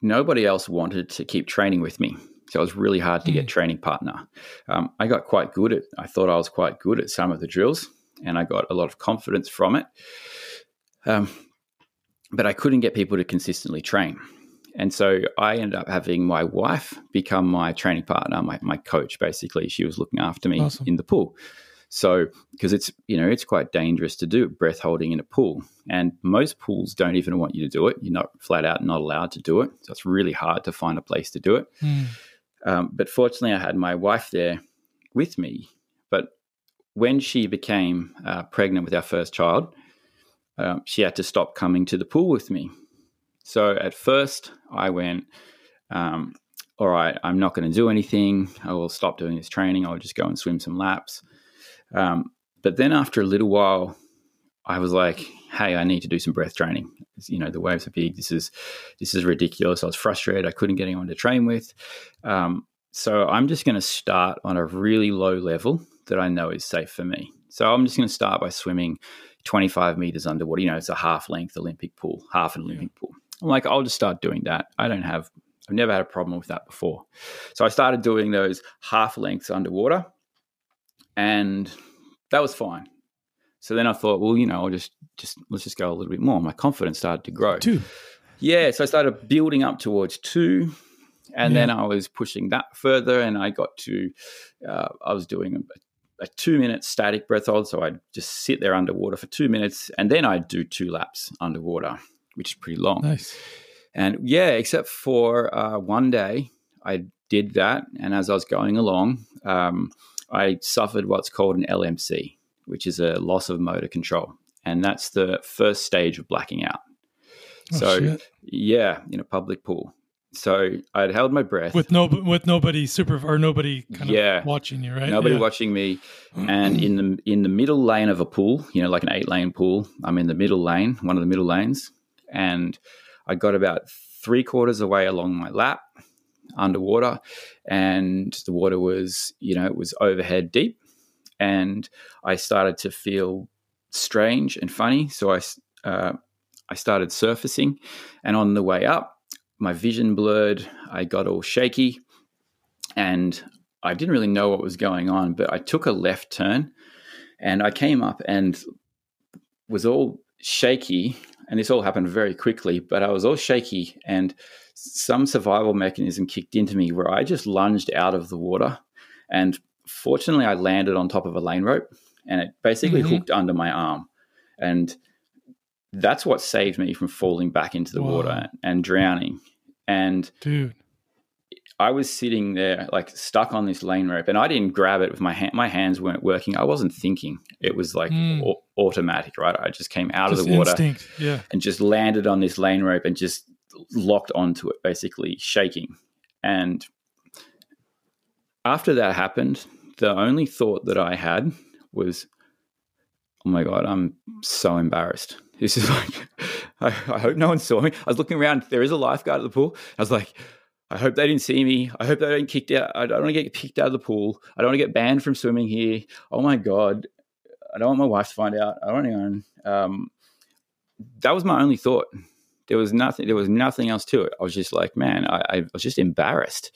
nobody else wanted to keep training with me. So it was really hard to get a training partner. I got quite good at, I thought I was quite good at some of the drills, and I got a lot of confidence from it. But I couldn't get people to consistently train. And so I ended up having my wife become my training partner, my coach, basically. She was looking after me in the pool. So, because it's, it's quite dangerous to do breath holding in a pool, and most pools don't even want you to do it. You're not flat out not allowed to do it. So it's really hard to find a place to do it. But fortunately I had my wife there with me. But when she became pregnant with our first child, she had to stop coming to the pool with me. So at first I went, all right, I'm not going to do anything. I will stop doing this training. I'll just go and swim some laps. But then after a little while, I was like, hey, I need to do some breath training. The waves are big. This is ridiculous. I was frustrated. I couldn't get anyone to train with. So I'm just going to start on a really low level that I know is safe for me. So I'm just going to start by swimming 25 meters underwater. It's a half-length Olympic pool, half an Olympic pool. I'm like, I'll just start doing that. I've never had a problem with that before. So I started doing those half-lengths underwater. And that was fine. So then I thought, well, I'll let's just go a little bit more. My confidence started to grow. Two. Yeah. So I started building up towards two. And then I was pushing that further. And I got to, I was doing a 2-minute static breath hold. So I'd just sit there underwater for 2 minutes. And then I'd do 2 laps underwater, which is pretty long. Nice. And except for one day I did that. And as I was going along, I suffered what's called an LMC, which is a loss of motor control. And that's the first stage of blacking out. In a public pool. So I'd held my breath. With nobody nobody kind of watching you, right? Nobody watching me. And in the middle lane of a pool, like an 8-lane pool, I'm in the middle lane, one of the middle lanes. And I got about 3/4 away along my lap underwater, and the water was it was overhead deep, and I started to feel strange and funny. So I started surfacing, and on the way up my vision blurred, I got all shaky, and I didn't really know what was going on, but I took a left turn and I came up and was all shaky. And this all happened very quickly, but I was all shaky, and some survival mechanism kicked into me where I just lunged out of the water. And fortunately, I landed on top of a lane rope, and it basically hooked under my arm. And that's what saved me from falling back into the water and drowning. And I was sitting there like stuck on this lane rope, and I didn't grab it with my hand. My hands weren't working. I wasn't thinking. It was like automatic, right? I just came out of the water and just landed on this lane rope and just locked onto it, basically shaking. And after that happened, the only thought that I had was, oh my God, I'm so embarrassed. This is like, I hope no one saw me. I was looking around. There is a lifeguard at the pool. I was like, I hope they didn't see me. I hope they didn't kicked out. I don't want to get kicked out of the pool. I don't want to get banned from swimming here. Oh my God. I don't want my wife to find out. I don't even, that was my only thought. There was nothing else to it. I was just like, man, I was just embarrassed.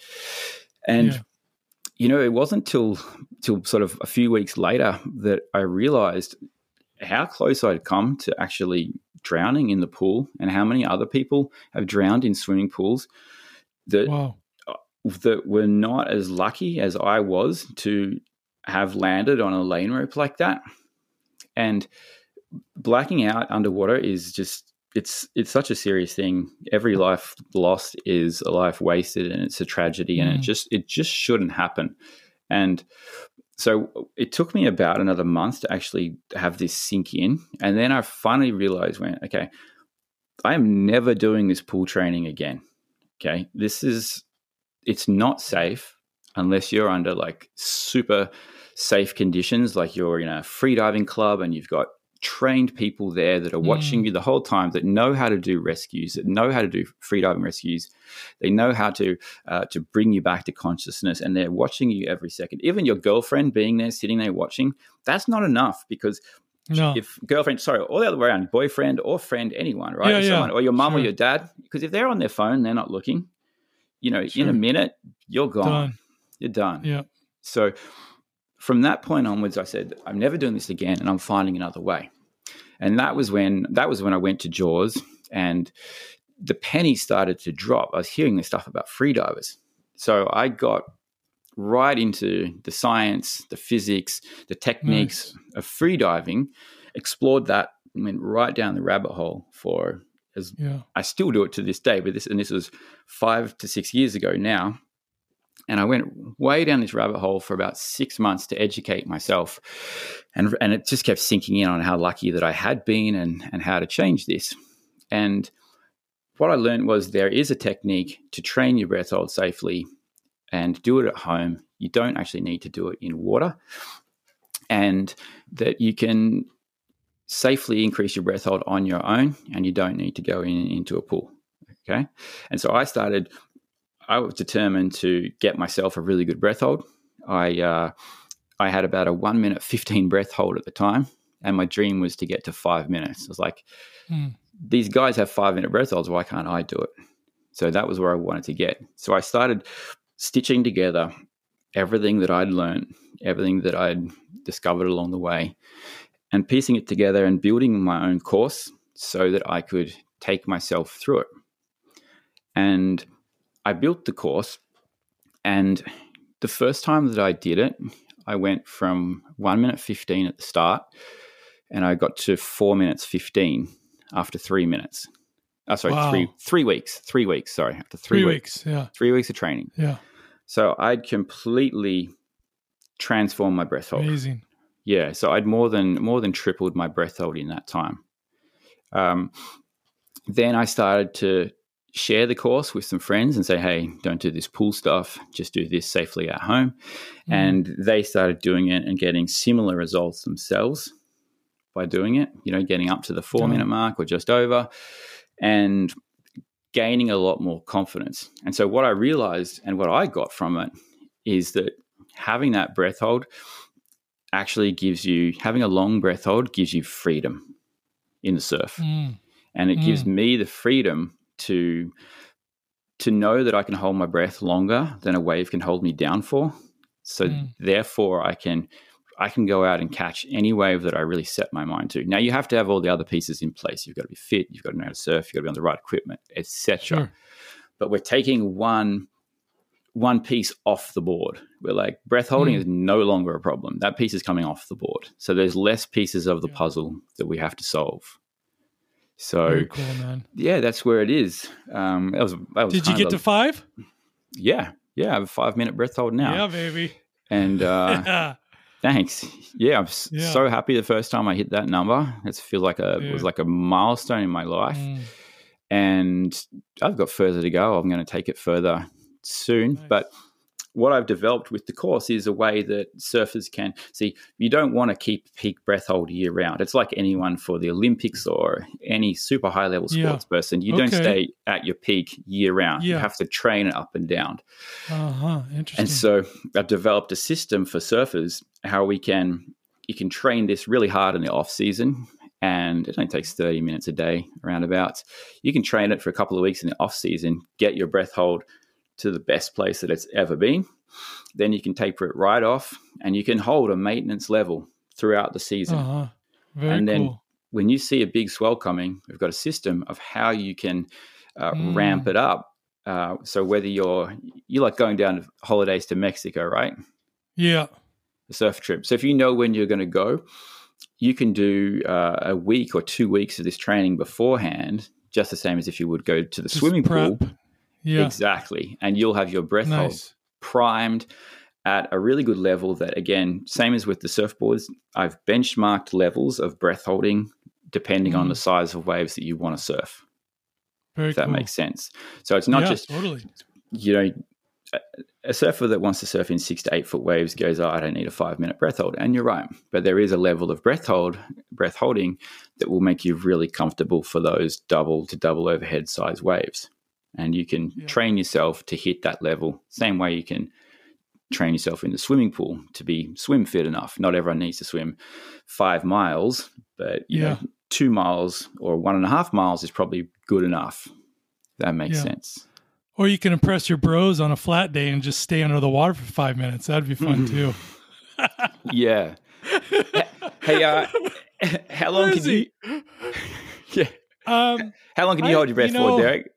And, you know, it wasn't till sort of a few weeks later that I realized how close I'd come to actually drowning in the pool and how many other people have drowned in swimming pools that were not as lucky as I was to have landed on a lane rope like that. And blacking out underwater is just, it's such a serious thing. Every life lost is a life wasted, and it's a tragedy, and it just shouldn't happen. And so it took me about another month to actually have this sink in. And then I finally realized, okay, I am never doing this pool training again. Okay. It's not safe unless you're under like super safe conditions, like you're in a freediving club and you've got trained people there that are watching you the whole time, that know how to do rescues, that know how to do freediving rescues. They know how to bring you back to consciousness, and they're watching you every second. Even your girlfriend being there, sitting there watching, that's not enough, because if girlfriend, all the other way around, boyfriend or friend, anyone, right? Someone, or your mum or your dad, because if they're on their phone, they're not looking, in a minute, you're gone. You're done. Yeah. So from that point onwards, I said, I'm never doing this again, and I'm finding another way. And that was when I went to Jaws, and the penny started to drop. I was hearing this stuff about freedivers. So I got right into the science, the physics, the techniques of freediving, explored that, and went right down the rabbit hole for, I still do it to this day, but this was 5 to 6 years ago now. And I went way down this rabbit hole for about 6 months to educate myself. And it just kept sinking in on how lucky that I had been and how to change this. And what I learned was there is a technique to train your breath hold safely and do it at home. You don't actually need to do it in water, and that you can safely increase your breath hold on your own, and you don't need to go into a pool. Okay. And so I was determined to get myself a really good breath hold. I had about a 1 minute 15 breath hold at the time, and my dream was to get to 5 minutes. I was like, these guys have 5 minute breath holds, why can't I do it? So that was where I wanted to get. So I started stitching together everything that I'd learned, everything that I'd discovered along the way, and piecing it together and building my own course so that I could take myself through it. And I built the course, and the first time that I did it, I went from 1 minute 15 at the start, and I got to 4 minutes 15 after 3 minutes. Oh, sorry, wow. Three weeks. Sorry, after three weeks. 3 weeks of training. Yeah. So I'd completely transformed my breath hold. Amazing. Yeah. So I'd more than tripled my breath hold in that time. Then I started to share the course with some friends and say, hey, don't do this pool stuff, just do this safely at home. And they started doing it and getting similar results themselves by doing it, getting up to the 4 minute mark or just over, and gaining a lot more confidence. And so what I realized and what I got from it is that having that breath hold actually having a long breath hold gives you freedom in the surf. And it gives me the freedom to know that I can hold my breath longer than a wave can hold me down for. So therefore I can go out and catch any wave that I really set my mind to. Now you have to have all the other pieces in place. You've got to be fit, you've got to know how to surf, you've got to be on the right equipment, etc. Sure. But we're taking one piece off the board. We're like, breath holding is no longer a problem. That piece is coming off the board. So there's less pieces of the puzzle that we have to solve. So very cool, man. Yeah, that's where it is. That was Did you get to 5? Yeah, I have a 5 minute breath hold now. Yeah, baby. And thanks. Yeah, I'm so happy the first time I hit that number. It feels like it was like a milestone in my life. And I've got further to go. I'm going to take it further soon. Nice. But what I've developed with the course is a way that surfers can see. You don't want to keep peak breath hold year round. It's like anyone for the Olympics or any super high level sports person. You don't stay at your peak year round. You have to train it up and down. Interesting. And so I've developed a system for surfers how we can, you can train this really hard in the off season. And it only takes 30 minutes a day, roundabouts. You can train it for a couple of weeks in the off season, get your breath hold to the best place that it's ever been. Then you can taper it right off, and you can hold a maintenance level throughout the season. And then when you see a big swell coming, we've got a system of how you can ramp it up. So whether you like going down holidays to Mexico, right? Yeah. A surf trip. So if you know when you're going to go, you can do a week or 2 weeks of this training beforehand, just the same as if you would go to the swimming pool. Yeah, exactly. And you'll have your breath hold primed at a really good level that, again, same as with the surfboards, I've benchmarked levels of breath holding depending on the size of waves that you want to surf. If that makes sense. So it's not just, you know, a surfer that wants to surf in 6 to 8 foot waves goes, I don't need a 5 minute breath hold. And you're right. But there is a level of breath holding that will make you really comfortable for those double to double overhead size waves. And you can train yourself to hit that level. Same way you can train yourself in the swimming pool to be swim fit enough. Not everyone needs to swim 5 miles, but you know, 2 miles or 1.5 miles is probably good enough. That makes sense. Or you can impress your bros on a flat day and just stay under the water for 5 minutes. That'd be fun too. Yeah. Hey, how long can you? How long can you hold your breath for, Derek?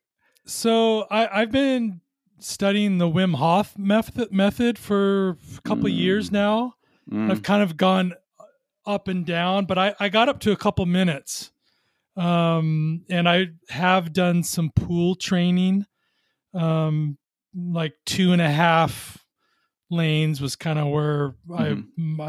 So I've been studying the Wim Hof method for a couple of years now. I've kind of gone up and down, but I got up to a couple minutes, and I have done some pool training. Like 2.5 lanes was kind of where I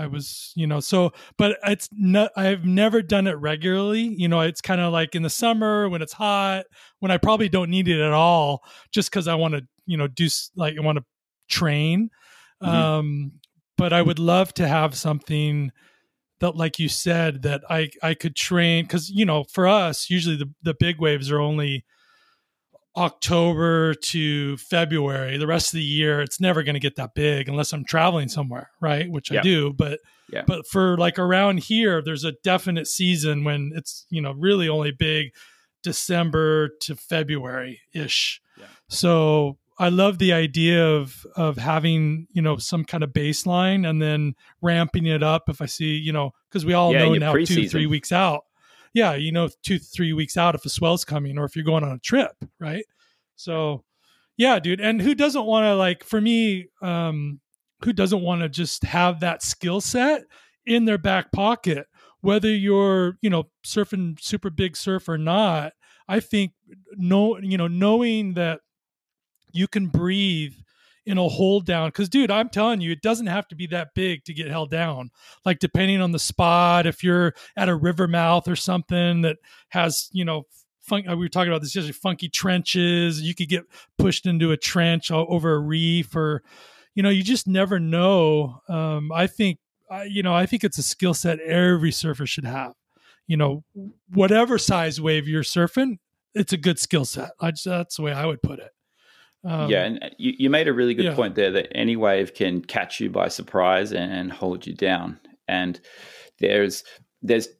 was, you know, so, but it's not, I've never done it regularly. You know, it's kind of like in the summer when it's hot, when I probably don't need it at all, just cause I want to, you know, I want to train. But I would love to have something that, like you said, that I could train. Cause you know, for us, usually the big waves are only October to February. The rest of the year, it's never going to get that big unless I'm traveling somewhere, right? Which I do, but for like around here, there's a definite season when it's, you know, really only big December to February-ish. Yeah. So I love the idea of having, you know, some kind of baseline and then ramping it up if I see, you know, because we all know now pre-season. 2-3 weeks out. Yeah, you know, 2-3 weeks out if a swell's coming or if you're going on a trip, right? So, yeah, dude. And who doesn't want to, like, for me, who doesn't want to just have that skill set in their back pocket? Whether you're, you know, surfing super big surf or not, I think, knowing that you can breathe in a hold down. Because, dude, I'm telling you, it doesn't have to be that big to get held down. Like, depending on the spot, if you're at a river mouth or something that has, you know, we were talking about this yesterday, funky trenches, you could get pushed into a trench over a reef, or, you know, you just never know. I think it's a skill set every surfer should have. You know, whatever size wave you're surfing, it's a good skill set. That's the way I would put it. And you made a really good point there that any wave can catch you by surprise and hold you down. And there's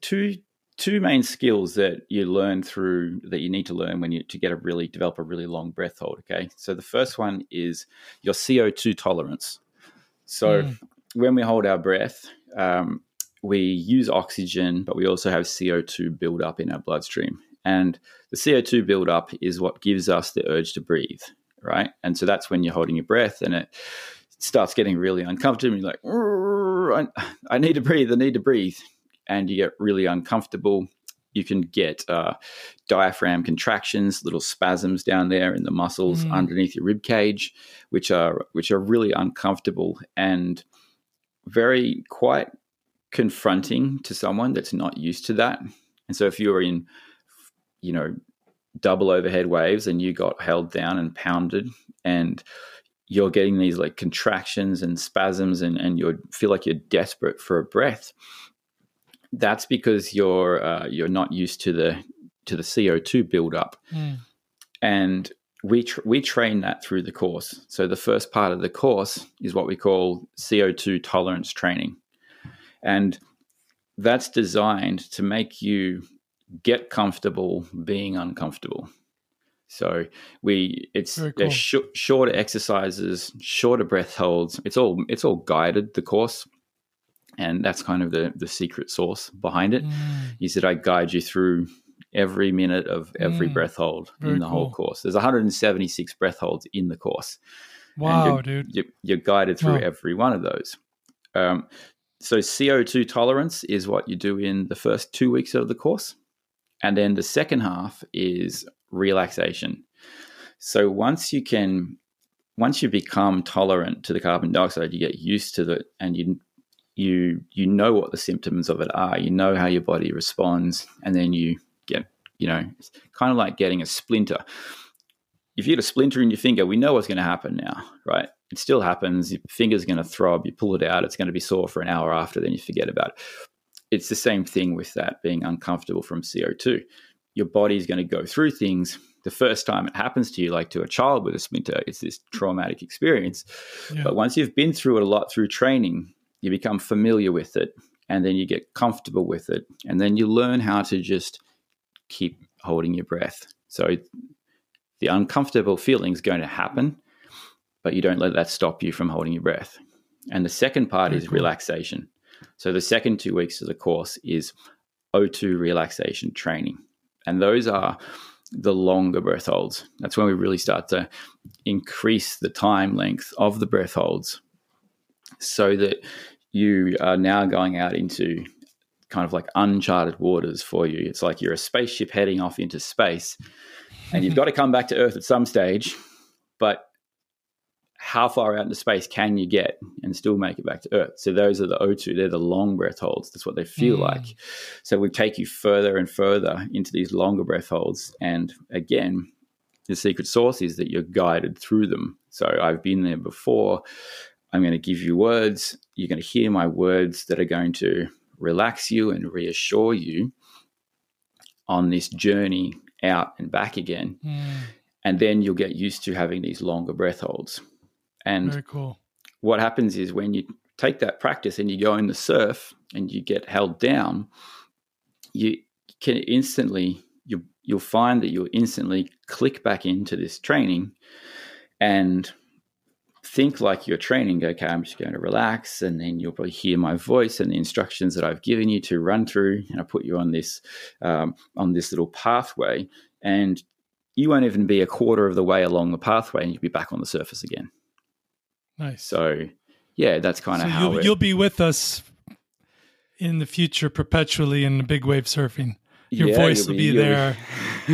two main skills that you learn through, that you need to learn when you develop a really long breath hold. Okay, so the first one is your CO2 tolerance. So when we hold our breath, we use oxygen, but we also have CO2 build up in our bloodstream, and the CO2 build up is what gives us the urge to breathe. Right. And so that's when you're holding your breath and it starts getting really uncomfortable. You're like, I need to breathe. And you get really uncomfortable. You can get diaphragm contractions, little spasms down there in the muscles underneath your rib cage, which are really uncomfortable and very quite confronting to someone that's not used to that. And so if you're in, you know, double overhead waves and you got held down and pounded and you're getting these like contractions and spasms, and you feel like you're desperate for a breath, that's because you're not used to the CO2 buildup. Mm. And we train that through the course. So the first part of the course is what we call CO2 tolerance training. And that's designed to make you get comfortable being uncomfortable. So it's shorter exercises, shorter breath holds. It's all guided, the course. And that's kind of the secret sauce behind it, is that I guide you through every minute of every breath hold in the whole course. There's 176 breath holds in the course. Wow, you're guided through every one of those. So CO2 tolerance is what you do in the first 2 weeks of the course. And then the second half is relaxation. So once you become tolerant to the carbon dioxide, you get used to it, and you know what the symptoms of it are. You know how your body responds, and then you get, it's kind of like getting a splinter. If you get a splinter in your finger, we know what's going to happen now, right? It still happens. Your finger's going to throb. You pull it out. It's going to be sore for an hour after. Then you forget about it. It's the same thing with that being uncomfortable from CO2. Your body's going to go through things. The first time it happens to you, like to a child with a splinter, it's this traumatic experience. Yeah. But once you've been through it a lot through training, you become familiar with it, and then you get comfortable with it, and then you learn how to just keep holding your breath. So the uncomfortable feeling is going to happen, but you don't let that stop you from holding your breath. And the second part is relaxation. So the second 2 weeks of the course is O2 relaxation training. And those are the longer breath holds. That's when we really start to increase the time length of the breath holds, so that you are now going out into kind of like uncharted waters for you. It's like you're a spaceship heading off into space, and you've got to come back to Earth at some stage, but how far out into space can you get and still make it back to Earth? So those are the O2. They're the long breath holds. That's what they feel like. So we take you further and further into these longer breath holds. And again, the secret sauce is that you're guided through them. So I've been there before. I'm going to give you words. You're going to hear my words that are going to relax you and reassure you on this journey out and back again. And then you'll get used to having these longer breath holds. And very cool. What happens is when you take that practice and you go in the surf and you get held down, you can instantly, you'll find that you'll instantly click back into this training and think like you're training. Okay, I'm just going to relax, and then you'll probably hear my voice and the instructions that I've given you to run through, and I put you on this little pathway, and you won't even be a quarter of the way along the pathway, and you'll be back on the surface again. Nice. So, yeah, that's kind of how you'll be with us in the future perpetually in the big wave surfing. Your voice will be there.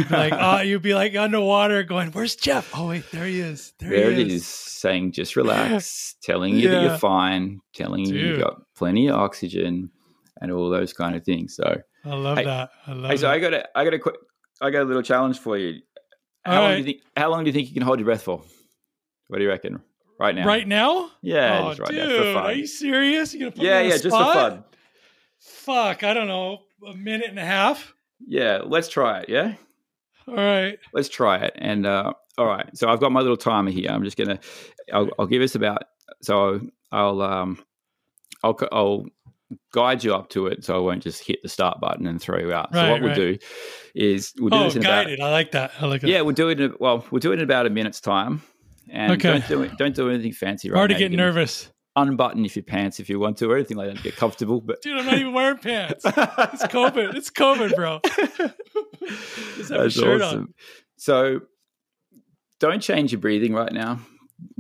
Like, you'll be like underwater going, where's Jeff? Oh, wait, there he is. There it is. Saying, just relax, telling you that you're fine, telling you you've got plenty of oxygen and all those kind of things. So I love that. I love that. So I got a little challenge for you. How long do you think you can hold your breath for? What do you reckon? Right now. Right now? Yeah, just right now for fun. Are you serious? You're going to put me on the spot? Yeah, just for fun. Fuck, I don't know. A minute and a half? Yeah, let's try it, yeah? All right. Let's try it. And all right, so I've got my little timer here. I'm just going to I'll give us about – so I'll guide you up to it, so I won't just hit the start button and throw you out. Right, so what we'll do is we'll do this in about – guided. I like that. Yeah, we'll do it in about a minute's time. And don't do anything fancy right now. Already getting nervous. Unbutton if your pants if you want to or anything like that. Get comfortable. But dude, I'm not even wearing pants. It's COVID. It's COVID, bro. Just have a shirt on. So don't change your breathing right now.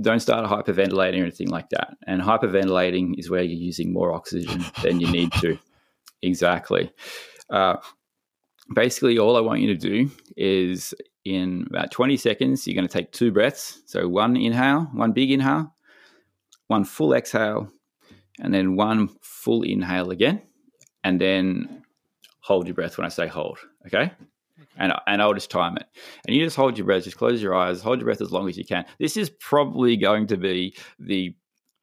Don't start hyperventilating or anything like that. And hyperventilating is where you're using more oxygen than you need to. Exactly. Basically, all I want you to do is in about 20 seconds, you're going to take two breaths. So one inhale, one big inhale, one full exhale, and then one full inhale again, and then hold your breath when I say hold, okay? and I'll just time it. And you just hold your breath, just close your eyes, hold your breath as long as you can. This is probably going to be the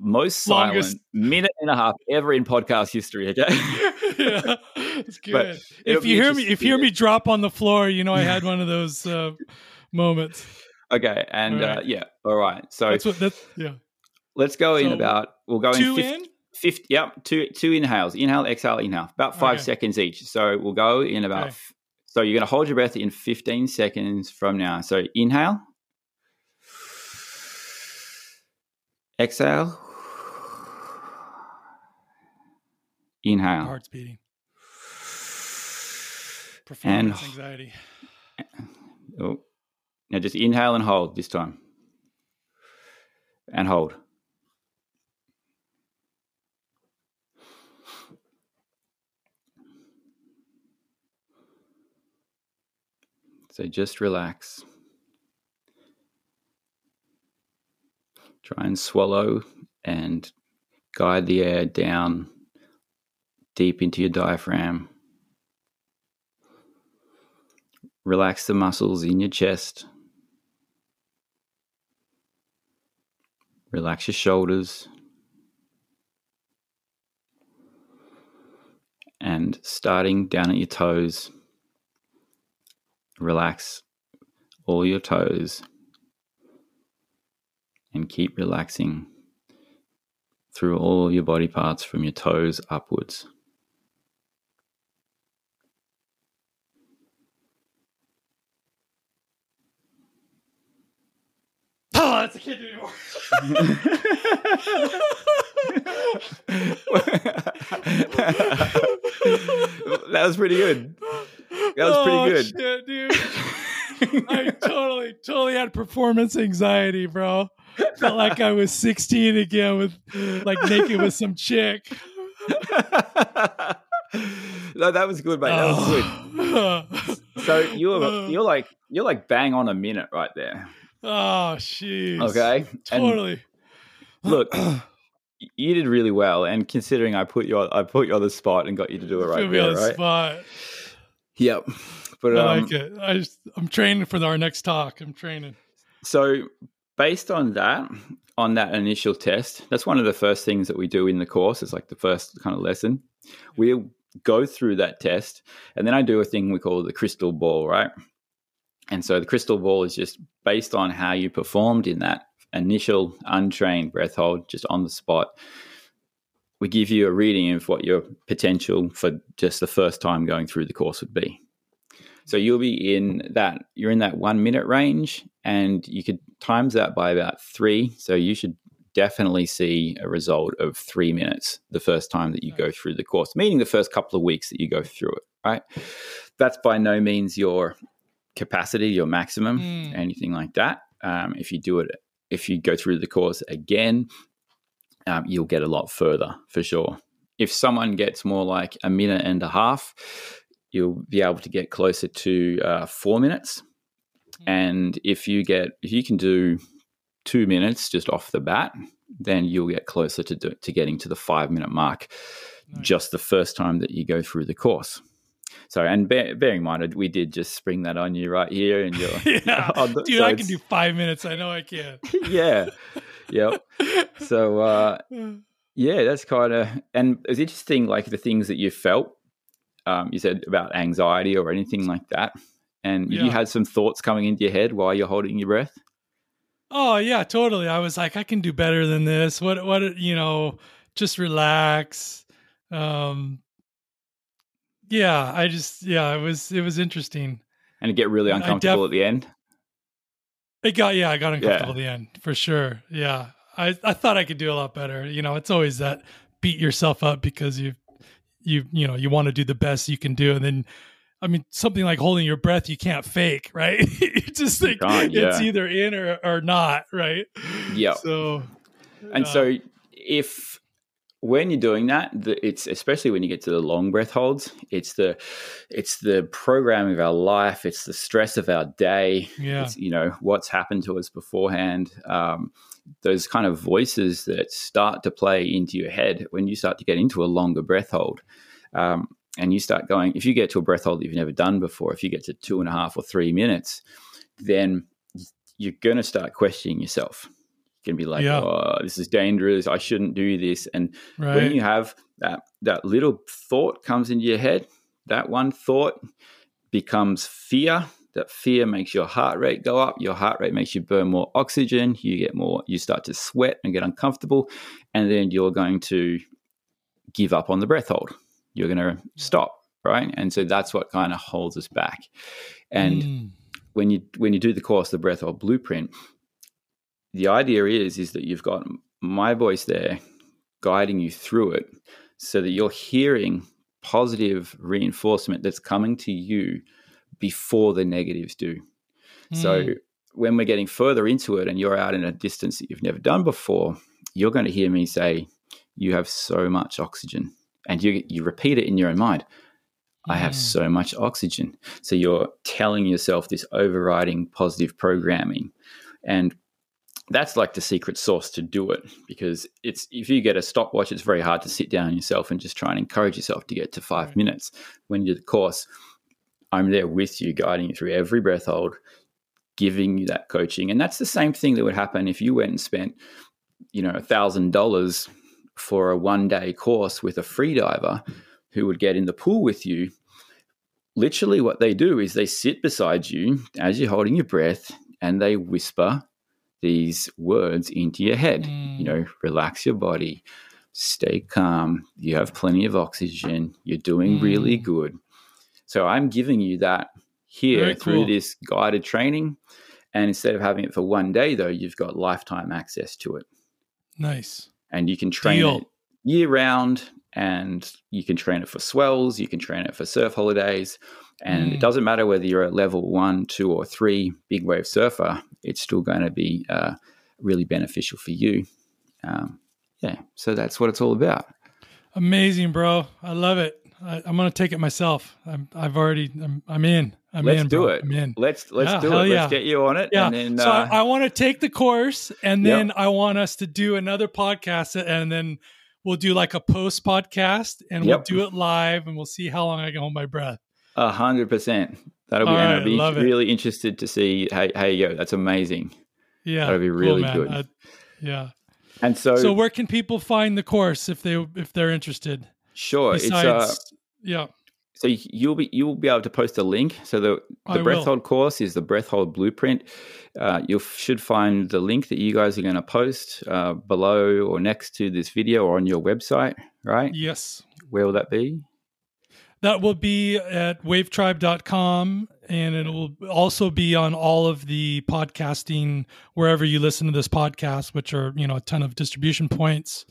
most silent longest minute and a half ever in podcast history, okay? Yeah, it's good. But if you hear me, drop on the floor, you know I had one of those moments. Okay, and right. Yeah, all right. So that's let's go in about, we'll go two in 50, yep, two inhales, inhale, exhale, inhale, about five seconds each. So we'll go in about, so you're going to hold your breath in 15 seconds from now. So inhale, exhale, inhale. Heart's beating. Performance anxiety. Oh. Now just inhale and hold this time. And hold. So just relax. Try and swallow and guide the air down deep into your diaphragm. Relax the muscles in your chest. Relax your shoulders and starting down at your toes, relax all your toes and keep relaxing through all your body parts from your toes upwards. Oh, that's a kid anymore. That was pretty good. Shit, dude. I totally had performance anxiety, bro. Felt like I was 16 again, with like naked with some chick. No, that was good, mate. That was good. So you're like bang on a minute right there. Oh, jeez. Okay. Totally. And look, you did really well, and considering I put you on the spot and got you to do it right there, on the right spot. Yep. But I like it. I'm training for our next talk. I'm training. So based on that initial test, that's one of the first things that we do in the course. It's like the first kind of lesson. We go through that test, and then I do a thing we call the crystal ball, right? And so the crystal ball is just based on how you performed in that initial untrained breath hold, just on the spot. We give you a reading of what your potential for just the first time going through the course would be. So you'll be you're in that 1 minute range, and you could times that by about three. So you should definitely see a result of 3 minutes the first time that you go through the course, meaning the first couple of weeks that you go through it, right? That's by no means your capacity, your maximum, anything like that. If you go through the course again, you'll get a lot further for sure. If someone gets more like a minute and a half, you'll be able to get closer to 4 minutes. And if you can do 2 minutes just off the bat, then you'll get closer to getting to the 5 minute mark. Nice. Just the first time that you go through the course. So, and bearing in mind, we did just spring that on you right here. And you're, dude, so I can do 5 minutes. I know I can. Yeah. Yep. So, that's kind of, and it's interesting, like the things that you felt, you said about anxiety or anything like that. And you had some thoughts coming into your head while you're holding your breath. Oh yeah, totally. I was like, I can do better than this. What, you know, just relax. Yeah, it was interesting. And it get really uncomfortable at the end? I got uncomfortable at the end, for sure. Yeah. I thought I could do a lot better. You know, it's always that beat yourself up because you know, you want to do the best you can do. And then, I mean, something like holding your breath, you can't fake, right? You just think it's either in or not, right? Yeah. So, and so if... when you're doing that, it's especially when you get to the long breath holds, it's the program of our life, it's the stress of our day, it's, you know, what's happened to us beforehand, those kind of voices that start to play into your head when you start to get into a longer breath hold. and you start going, if you get to a breath hold that you've never done before, if you get to 2.5 or 3 minutes, then you're going to start questioning yourself. You're going to be like, oh, this is dangerous. I shouldn't do this. And when you have that little thought comes into your head, that one thought becomes fear. That fear makes your heart rate go up. Your heart rate makes you burn more oxygen. You get more, you start to sweat and get uncomfortable. And then you're going to give up on the breath hold. You're going to stop, right? And so that's what kind of holds us back. And when you do the course, the Breath Hold Blueprint, the idea is that you've got my voice there guiding you through it so that you're hearing positive reinforcement that's coming to you before the negatives do. So when we're getting further into it and you're out in a distance that you've never done before, you're going to hear me say, you have so much oxygen. And you repeat it in your own mind. I have so much oxygen. So you're telling yourself this overriding positive programming. And that's like the secret sauce to do it, because it's if you get a stopwatch, it's very hard to sit down yourself and just try and encourage yourself to get to 5 minutes. When you do the course, I'm there with you, guiding you through every breath hold, giving you that coaching. And that's the same thing that would happen if you went and spent, $1,000 for a one-day course with a freediver who would get in the pool with you. Literally what they do is they sit beside you as you're holding your breath and they whisper these words into your head. Relax your body, stay calm, you have plenty of oxygen, you're doing really good. So I'm giving you that here through this guided training. And instead of having it for one day, though, you've got lifetime access to it. Nice. And you can train it year round, and you can train it for swells, you can train it for surf holidays. And it doesn't matter whether you're a level 1, 2, or 3 big wave surfer, it's still going to be really beneficial for you. So that's what it's all about. Amazing, bro. I love it. I'm going to take it myself. I'm in. Let's do it. Let's get you on it. Yeah. And then, so I want to take the course, and then I want us to do another podcast, and then we'll do like a post podcast, and we'll do it live, and we'll see how long I can hold my breath. 100%. That'll be. Right, I'll be really interested to see how you go. That's amazing. Yeah, that'll be really good. And so where can people find the course if they're interested? Sure. Besides, so you'll be able to post a link. So the breath hold course is the Breath Hold Blueprint. You should find the link that you guys are going to post below or next to this video or on your website, right? Yes. Where will that be? That will be at wavetribe.com, and it will also be on all of the podcasting, wherever you listen to this podcast, which are, a ton of distribution points.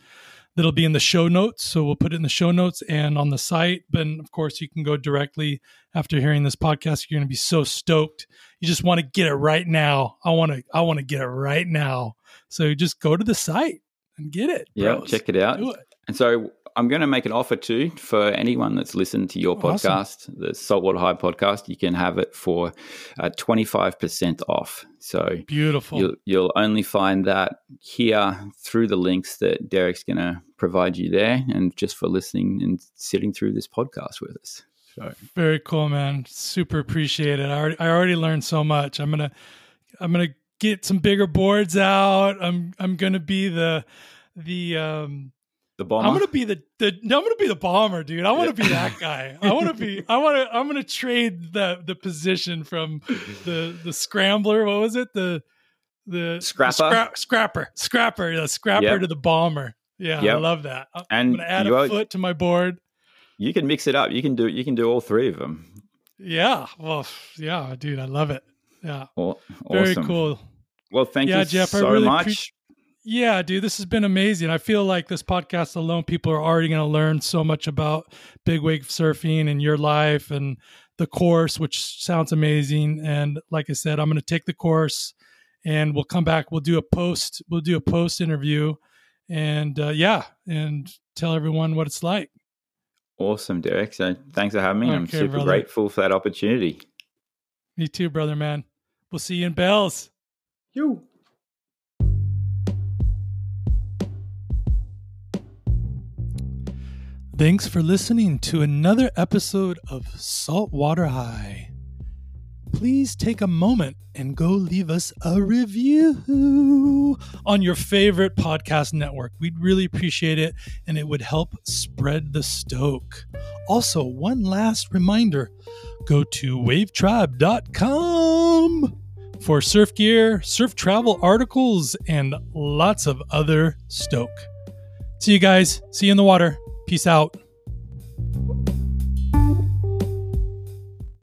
That'll be in the show notes. So we'll put it in the show notes and on the site. But of course, you can go directly after hearing this podcast. You're going to be so stoked. You just want to get it right now. I want to get it right now. So just go to the site and get it. Yeah, check it out. Do it. And so I'm going to make an offer too for anyone that's listened to your podcast, the Saltwater High podcast. You can have it for 25% off. So beautiful. You'll only find that here through the links that Derek's going to provide you there, and just for listening and sitting through this podcast with us. So very cool, man. Super appreciate it. I already learned so much. I'm gonna get some bigger boards out. I'm gonna be the bomber. I'm gonna be the bomber, dude. I want to be that guy. I'm gonna trade the position from the scrambler. What was it? The scrapper. The scrapper to the bomber. Yeah, I love that. I'm gonna add a foot to my board. You can mix it up. You can do all three of them. Yeah. Well, yeah, dude. I love it. Yeah. Well, awesome. Very cool. Well, thank you, Jeff, so much. Yeah, dude, this has been amazing. I feel like this podcast alone, people are already going to learn so much about big wave surfing and your life and the course, which sounds amazing. And like I said, I'm going to take the course, and we'll come back. We'll do a post interview, and and tell everyone what it's like. Awesome, Derek. So thanks for having me. Okay, I'm super grateful for that opportunity. Me too, brother, man. We'll see you in Bells. You. Thanks for listening to another episode of Saltwater High. Please take a moment and go leave us a review on your favorite podcast network. We'd really appreciate it, and it would help spread the stoke. Also, one last reminder, go to wavetribe.com for surf gear, surf travel articles, and lots of other stoke. See you guys. See you in the water. Peace out.